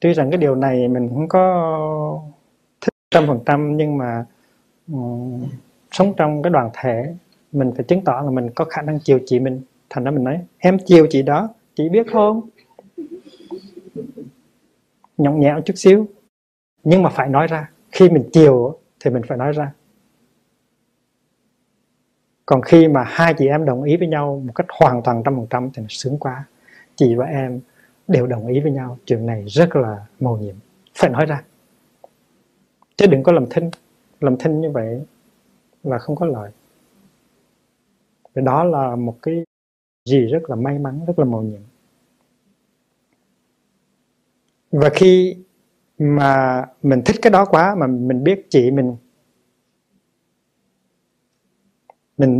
Tuy rằng cái điều này mình không có thích 100%, nhưng mà sống trong cái đoàn thể, mình phải chứng tỏ là mình có khả năng chiều chị mình. Thành ra mình nói em chiều chị đó, chị biết không? Nhõng nhẽo chút xíu, nhưng mà phải nói ra. Khi mình chiều thì mình phải nói ra. Còn khi mà hai chị em đồng ý với nhau một cách hoàn toàn 100% thì sướng quá. Chị và em đều đồng ý với nhau, chuyện này rất là mầu nhiệm. Phải nói ra, chứ đừng có làm thinh như vậy là không có lợi. Vì đó là một cái gì rất là may mắn, rất là mầu nhiệm. Và khi mà mình thích cái đó quá, mà mình biết chị mình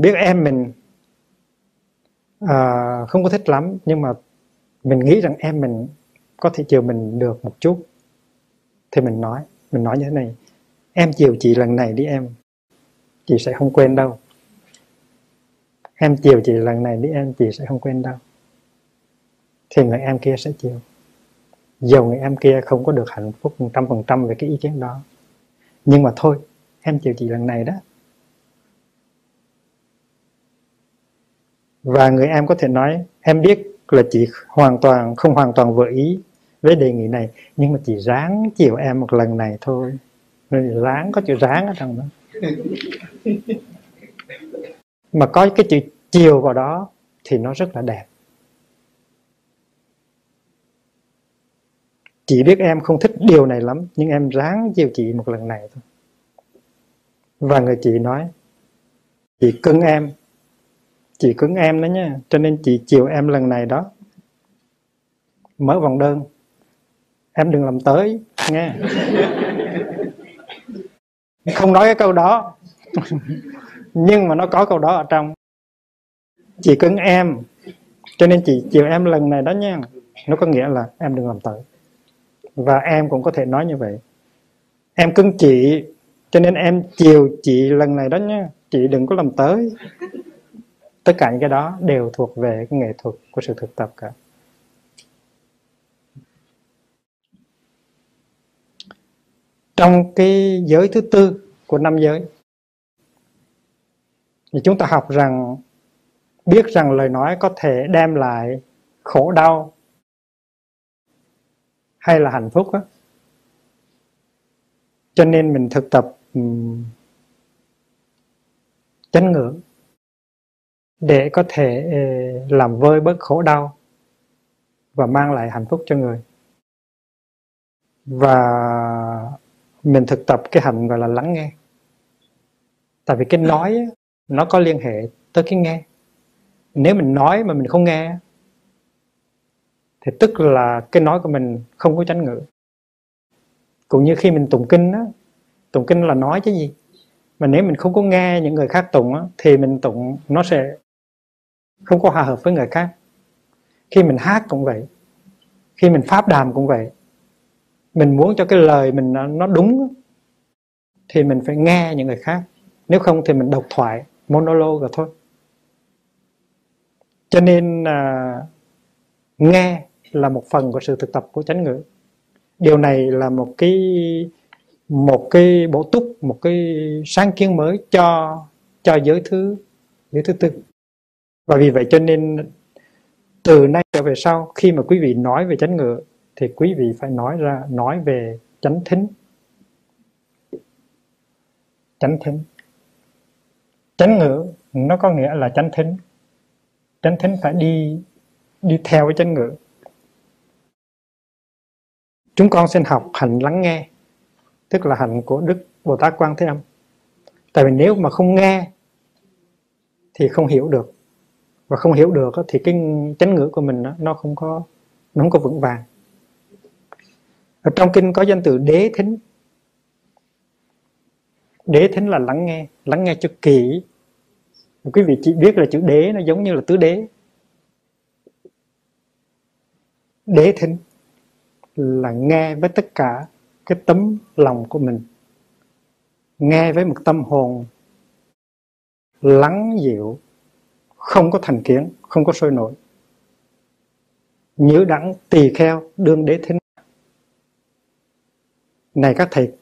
biết em mình không có thích lắm, nhưng mà mình nghĩ rằng em mình có thể chiều mình được một chút, thì mình nói như thế này: em chiều chị lần này đi em, chị sẽ không quên đâu. Em chiều chị lần này đi em, chị sẽ không quên đâu. Thì người em kia sẽ chiều. Dầu người em kia không có được hạnh phúc 100% về cái ý kiến đó, nhưng mà thôi, em chiều chị lần này đó. Và người em có thể nói: em biết là chị hoàn toàn không hoàn toàn vừa ý với đề nghị này, nhưng mà chị ráng chiều em một lần này thôi. Nên ráng, có chữ ráng ở trong đó. Mà có cái chữ chiều vào đó thì nó rất là đẹp. Chị biết em không thích điều này lắm, nhưng em ráng chiều chị một lần này thôi. Và người chị nói: chị cưng em, chị cứng em đó nha, cho nên chị chiều em lần này đó. Mở vòng đơn: em đừng làm tới nghe. Không nói cái câu đó nhưng mà nó có câu đó ở trong: chị cứng em, cho nên chị chiều em lần này đó nha. Nó có nghĩa là em đừng làm tới. Và em cũng có thể nói như vậy: em cứng chị, cho nên em chiều chị lần này đó nha, chị đừng có làm tới. Tất cả những cái đó đều thuộc về cái nghệ thuật của sự thực tập cả. Trong cái giới thứ tư của năm giới thì chúng ta học rằng, biết rằng lời nói có thể đem lại khổ đau hay là hạnh phúc đó. Cho nên mình thực tập chánh ngữ để có thể làm vơi bớt khổ đau và mang lại hạnh phúc cho người. Và mình thực tập cái hạnh gọi là lắng nghe. Tại vì cái nói ấy, nó có liên hệ tới cái nghe. Nếu mình nói mà mình không nghe thì tức là cái nói của mình không có chánh ngữ. Cũng như khi mình tụng kinh á, tụng kinh là nói chứ gì. Mà nếu mình không có nghe những người khác tụng á, thì mình tụng nó sẽ không có hòa hợp với người khác. Khi mình hát cũng vậy, khi mình pháp đàm cũng vậy. Mình muốn cho cái lời mình nó đúng thì mình phải nghe những người khác. Nếu không thì mình độc thoại, monologue rồi thôi. Cho nên nghe là một phần của sự thực tập của chánh ngữ. Điều này là một cái bổ túc, một cái sáng kiến mới cho giới thứ tư. Và vì vậy cho nên từ nay trở về sau, khi mà quý vị nói về chánh ngữ thì quý vị phải nói về chánh thính. Chánh thính, chánh ngữ nó có nghĩa là chánh thính. Chánh thính phải đi theo với chánh ngữ. Chúng con xin học hành lắng nghe, tức là hạnh của Đức Bồ Tát Quang Thế Âm. Tại vì nếu mà không nghe thì không hiểu được, và không hiểu được thì cái chánh ngữ của mình nó không có vững vàng. Ở trong kinh có danh từ đế thính. Đế thính là lắng nghe cho kỹ. Quý vị chỉ biết là chữ đế nó giống như là tứ đế. Đế thính là nghe với tất cả cái tấm lòng của mình, nghe với một tâm hồn lắng dịu, không có thành kiến, không có sôi nổi, nhữ đẳng tỳ kheo đương đế thính. Này các thầy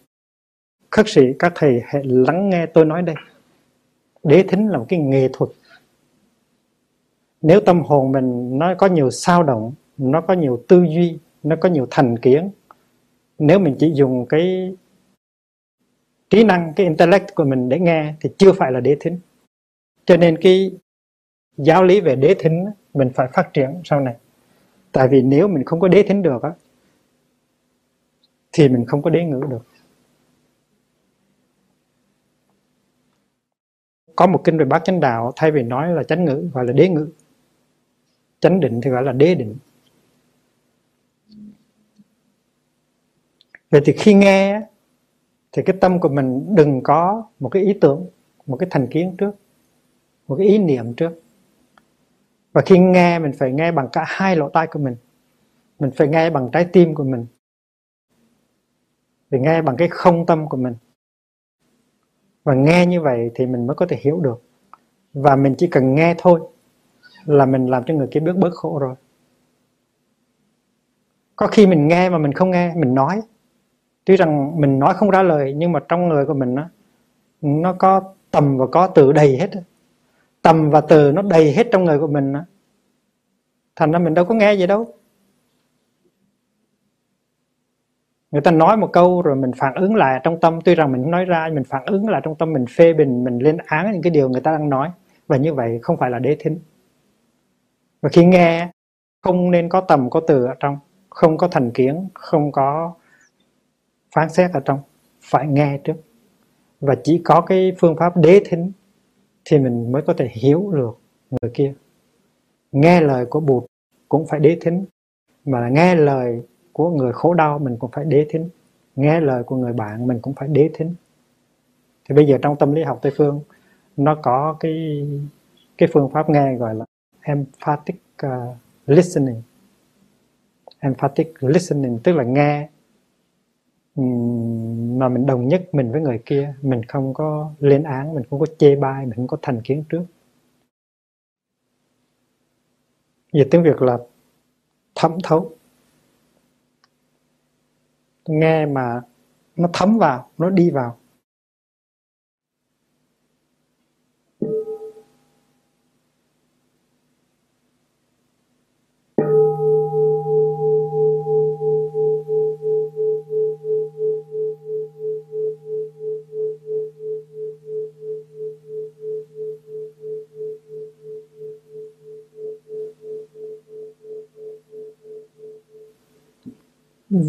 khất sĩ, các thầy hãy lắng nghe tôi nói đây. Đế thính là một cái nghệ thuật. Nếu tâm hồn mình nó có nhiều xao động, nó có nhiều tư duy, nó có nhiều thành kiến, nếu mình chỉ dùng cái trí năng, cái intellect của mình để nghe thì chưa phải là đế thính. Cho nên cái giáo lý về đế thính mình phải phát triển sau này. Tại vì nếu mình không có đế thính được á thì mình không có đế ngữ được. Có một kinh về Bát Chánh Đạo, thay vì nói là chánh ngữ gọi là đế ngữ, chánh định thì gọi là đế định. Vậy thì khi nghe thì cái tâm của mình đừng có một cái ý tưởng, một cái thành kiến trước, một cái ý niệm trước. Và khi nghe mình phải nghe bằng cả hai lỗ tai của mình. Mình phải nghe bằng trái tim của mình, phải nghe bằng cái không tâm của mình. Và nghe như vậy thì mình mới có thể hiểu được. Và mình chỉ cần nghe thôi là mình làm cho người kia biết bớt khổ rồi. Có khi mình nghe mà mình không nghe, mình nói, tuy rằng mình nói không ra lời, nhưng mà trong người của mình nó có tầm và có từ đầy hết. Tầm và từ nó đầy hết trong người của mình, thành ra mình đâu có nghe gì đâu. Người ta nói một câu rồi mình phản ứng lại trong tâm, tuy rằng mình nói ra, mình phản ứng lại trong tâm, mình phê bình, mình lên án những cái điều người ta đang nói. Và như vậy không phải là đế thính. Và khi nghe không nên có tầm có từ ở trong, không có thành kiến, không có phán xét ở trong, phải nghe trước. Và chỉ có cái phương pháp đế thính thì mình mới có thể hiểu được người kia. Nghe lời của Bụt cũng phải đế thính, mà nghe lời của người khổ đau mình cũng phải đế thính, nghe lời của người bạn mình cũng phải đế thính. Thì bây giờ trong tâm lý học Tây phương nó có cái phương pháp nghe gọi là empathic listening. Empathic listening tức là nghe mà mình đồng nhất mình với người kia, mình không có lên án, mình không có chê bai, mình không có thành kiến trước. Về tiếng Việt là thẩm thấu. Nghe mà nó thấm vào, nó đi vào.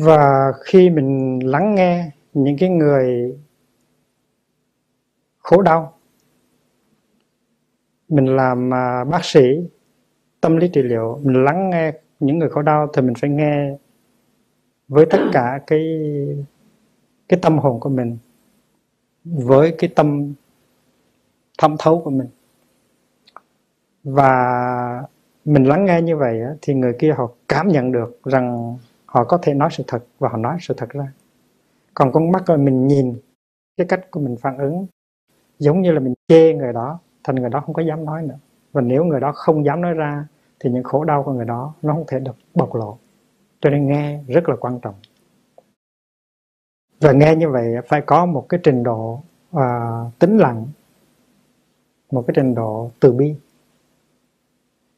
Và khi mình lắng nghe những cái người khổ đau, mình làm bác sĩ tâm lý trị liệu, mình lắng nghe những người khổ đau thì mình phải nghe với tất cả cái tâm hồn của mình, với cái tâm thâm thấu của mình. Và mình lắng nghe như vậy thì người kia họ cảm nhận được rằng họ có thể nói sự thật và họ nói sự thật ra. Còn con mắt mình nhìn, cái cách của mình phản ứng giống như là mình chê người đó, thành người đó không có dám nói nữa. Và nếu người đó không dám nói ra thì những khổ đau của người đó nó không thể được bộc lộ. Cho nên nghe rất là quan trọng. Và nghe như vậy phải có một cái trình độ tĩnh lặng, một cái trình độ từ bi.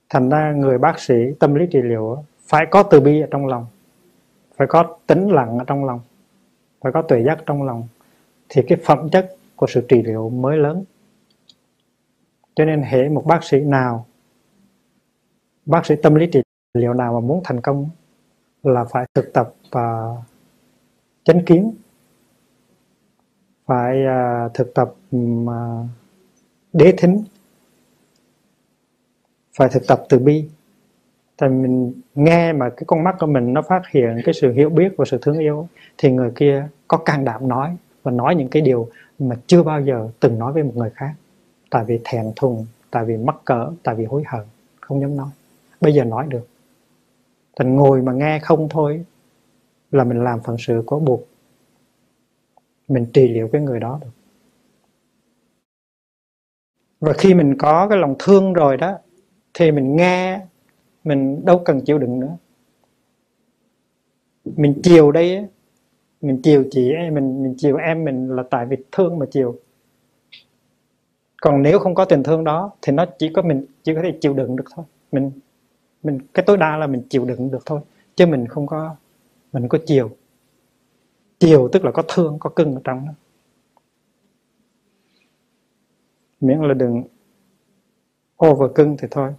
Thành ra người bác sĩ tâm lý trị liệu phải có từ bi ở trong lòng, phải có tĩnh lặng ở trong lòng, phải có tuệ giác trong lòng, thì cái phẩm chất của sự trị liệu mới lớn. Cho nên hễ một bác sĩ nào, bác sĩ tâm lý trị liệu nào mà muốn thành công là phải thực tập chánh kiến, phải thực tập đế thính, phải thực tập từ bi. Tại mình nghe mà cái con mắt của mình nó phát hiện cái sự hiểu biết và sự thương yêu, thì người kia có can đảm nói, và nói những cái điều mà chưa bao giờ từng nói với một người khác. Tại vì thẹn thùng, tại vì mắc cỡ, tại vì hối hận, không dám nói. Bây giờ nói được. Thành ngồi mà nghe không thôi là mình làm phận sự của Bụt, mình trị liệu cái người đó được. Và khi mình có cái lòng thương rồi đó thì mình nghe, mình đâu cần chịu đựng nữa. Mình chiều đây, mình chiều chị em mình chiều em mình là tại vì thương mà chiều. Còn nếu không có tình thương đó thì nó chỉ có mình chỉ có thể chịu đựng được thôi. Mình cái tối đa là mình chịu đựng được thôi, chứ mình không có, mình có chiều. Chiều tức là có thương, có cưng ở trong đó. Miễn là đừng over cưng thì thôi.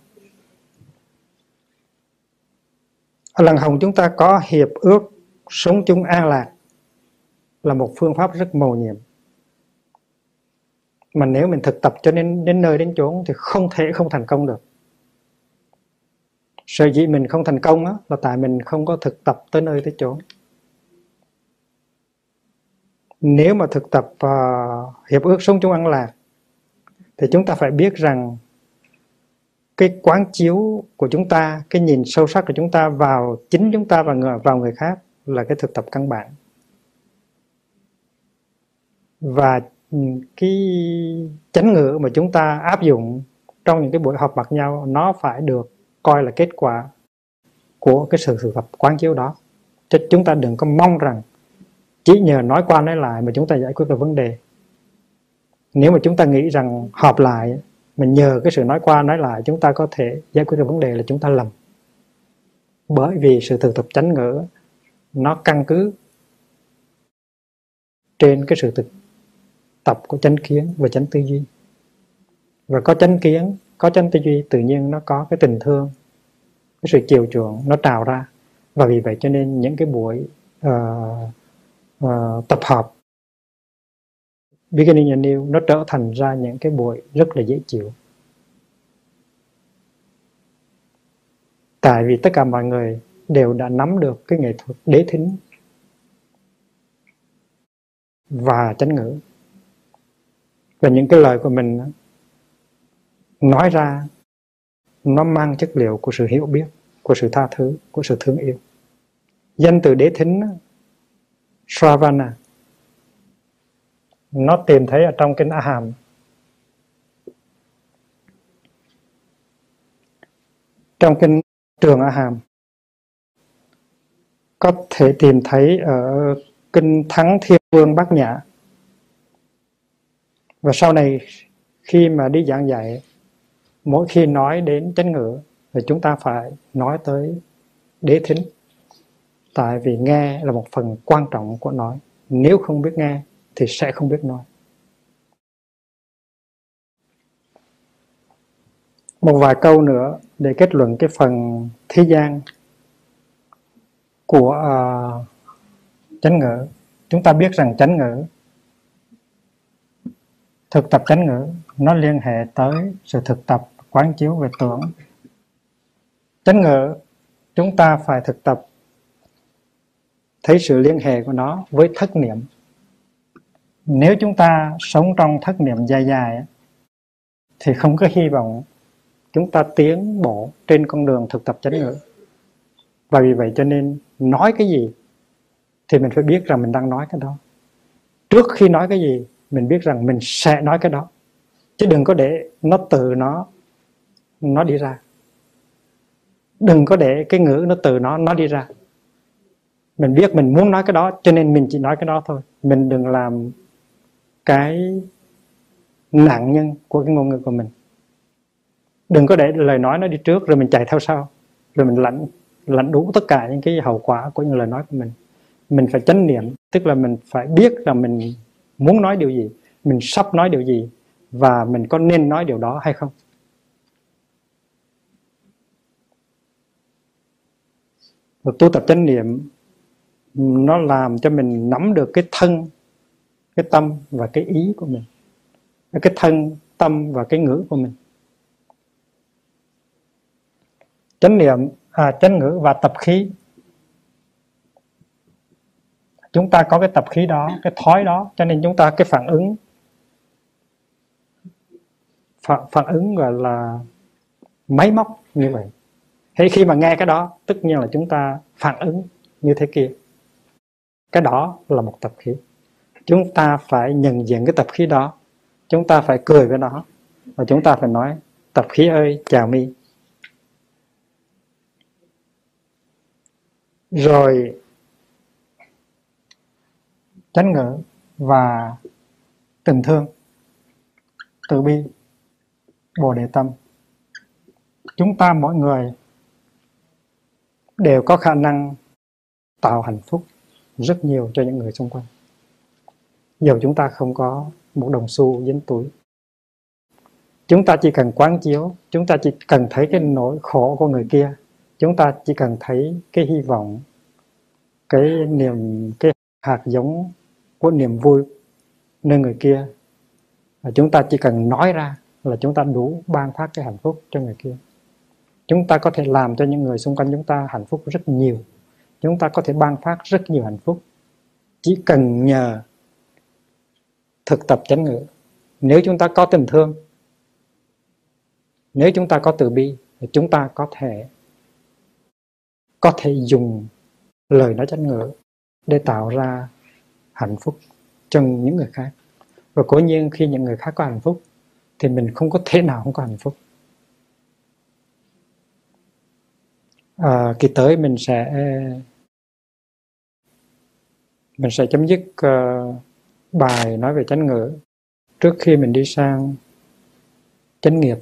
Ở Làng Hồng chúng ta có hiệp ước sống chung an lạc là một phương pháp rất mầu nhiệm. Mà nếu mình thực tập cho đến nơi đến chốn thì không thể không thành công được. Sở dĩ mình không thành công là tại mình không có thực tập tới nơi tới chốn. Nếu mà thực tập hiệp ước sống chung an lạc thì chúng ta phải biết rằng cái quán chiếu của chúng ta, cái nhìn sâu sắc của chúng ta vào chính chúng ta và vào người khác là cái thực tập căn bản. Và cái chánh ngữ mà chúng ta áp dụng trong những cái buổi họp mặt nhau, nó phải được coi là kết quả của cái sự thực tập quán chiếu đó. Chứ chúng ta đừng có mong rằng chỉ nhờ nói qua nói lại mà chúng ta giải quyết được vấn đề. Nếu mà chúng ta nghĩ rằng họp lại mà nhờ cái sự nói qua nói lại chúng ta có thể giải quyết được vấn đề là chúng ta lầm. Bởi vì sự thực tập chánh ngữ nó căn cứ trên cái sự thực tập của chánh kiến và chánh tư duy. Và có chánh kiến, có chánh tư duy, tự nhiên nó có cái tình thương, cái sự chiều chuộng nó trào ra. Và vì vậy cho nên những cái buổi tập họp Beginning Anew nó trở thành ra những cái buổi rất là dễ chịu. Tại vì tất cả mọi người đều đã nắm được cái nghệ thuật đế thính và chánh ngữ. Và những cái lời của mình nói ra nó mang chất liệu của sự hiểu biết, của sự tha thứ, của sự thương yêu. Danh từ đế thính Shravana nó tìm thấy ở trong kinh A Hàm. Trong kinh Trường A Hàm có thể tìm thấy ở kinh Thắng Thiên Vương Bát Nhã. Và sau này khi mà đi giảng dạy, mỗi khi nói đến chánh ngữ thì chúng ta phải nói tới đế thính. Tại vì nghe là một phần quan trọng của nói. Nếu không biết nghe thì sẽ không biết nói. Một vài câu nữa để kết luận cái phần thế gian của chánh ngữ. Chúng ta biết rằng chánh ngữ, thực tập chánh ngữ nó liên hệ tới sự thực tập quán chiếu về tưởng. Chánh ngữ chúng ta phải thực tập thấy sự liên hệ của nó với thất niệm. Nếu chúng ta sống trong thất niệm dài dài thì không có hy vọng chúng ta tiến bộ trên con đường thực tập chánh ngữ. Và vì vậy cho nên nói cái gì thì mình phải biết rằng mình đang nói cái đó. Trước khi nói cái gì mình biết rằng mình sẽ nói cái đó, chứ đừng có để nó tự nó đi ra. Đừng có để cái ngữ nó tự nó đi ra. Mình biết mình muốn nói cái đó cho nên mình chỉ nói cái đó thôi. Mình đừng làm cái nạn nhân của cái ngôn ngữ của mình. Đừng có để lời nói nó đi trước rồi mình chạy theo sau, rồi mình lãnh đủ tất cả những cái hậu quả của những lời nói của mình. Mình phải chánh niệm, tức là mình phải biết là mình muốn nói điều gì, mình sắp nói điều gì, và mình có nên nói điều đó hay không. Tu tập chánh niệm nó làm cho mình nắm được cái thân, cái tâm và cái ý của mình. Cái thân, tâm và cái ngữ của mình. Chánh ngữ và tập khí. Chúng ta có cái tập khí đó, cái thói đó, cho nên chúng ta cái phản ứng gọi là máy móc như vậy. Thế khi mà nghe cái đó, tất nhiên là chúng ta phản ứng như thế kia. Cái đó là một tập khí. Chúng ta phải nhận diện cái tập khí đó. Chúng ta phải cười với nó. Và chúng ta phải nói, tập khí ơi, chào mi. Rồi, chánh ngữ và tình thương, từ bi, bồ đề tâm. Chúng ta mỗi người đều có khả năng tạo hạnh phúc rất nhiều cho những người xung quanh. Dù chúng ta không có một đồng xu dính túi, chúng ta chỉ cần quán chiếu, chúng ta chỉ cần thấy cái nỗi khổ của người kia, chúng ta chỉ cần thấy cái hy vọng, cái hạt giống của niềm vui nơi người kia, và chúng ta chỉ cần nói ra là chúng ta đủ ban phát cái hạnh phúc cho người kia. Chúng ta có thể làm cho những người xung quanh chúng ta hạnh phúc rất nhiều. Chúng ta có thể ban phát rất nhiều hạnh phúc chỉ cần nhờ thực tập chánh ngữ. Nếu chúng ta có tình thương Nếu chúng ta có từ bi thì chúng ta có thể dùng lời nói chánh ngữ để tạo ra hạnh phúc cho những người khác. Và cố nhiên khi những người khác có hạnh phúc thì mình không có thể nào không có hạnh phúc. Kỳ tới mình sẽ chấm dứt bài nói về chánh ngữ trước khi mình đi sang chánh nghiệp.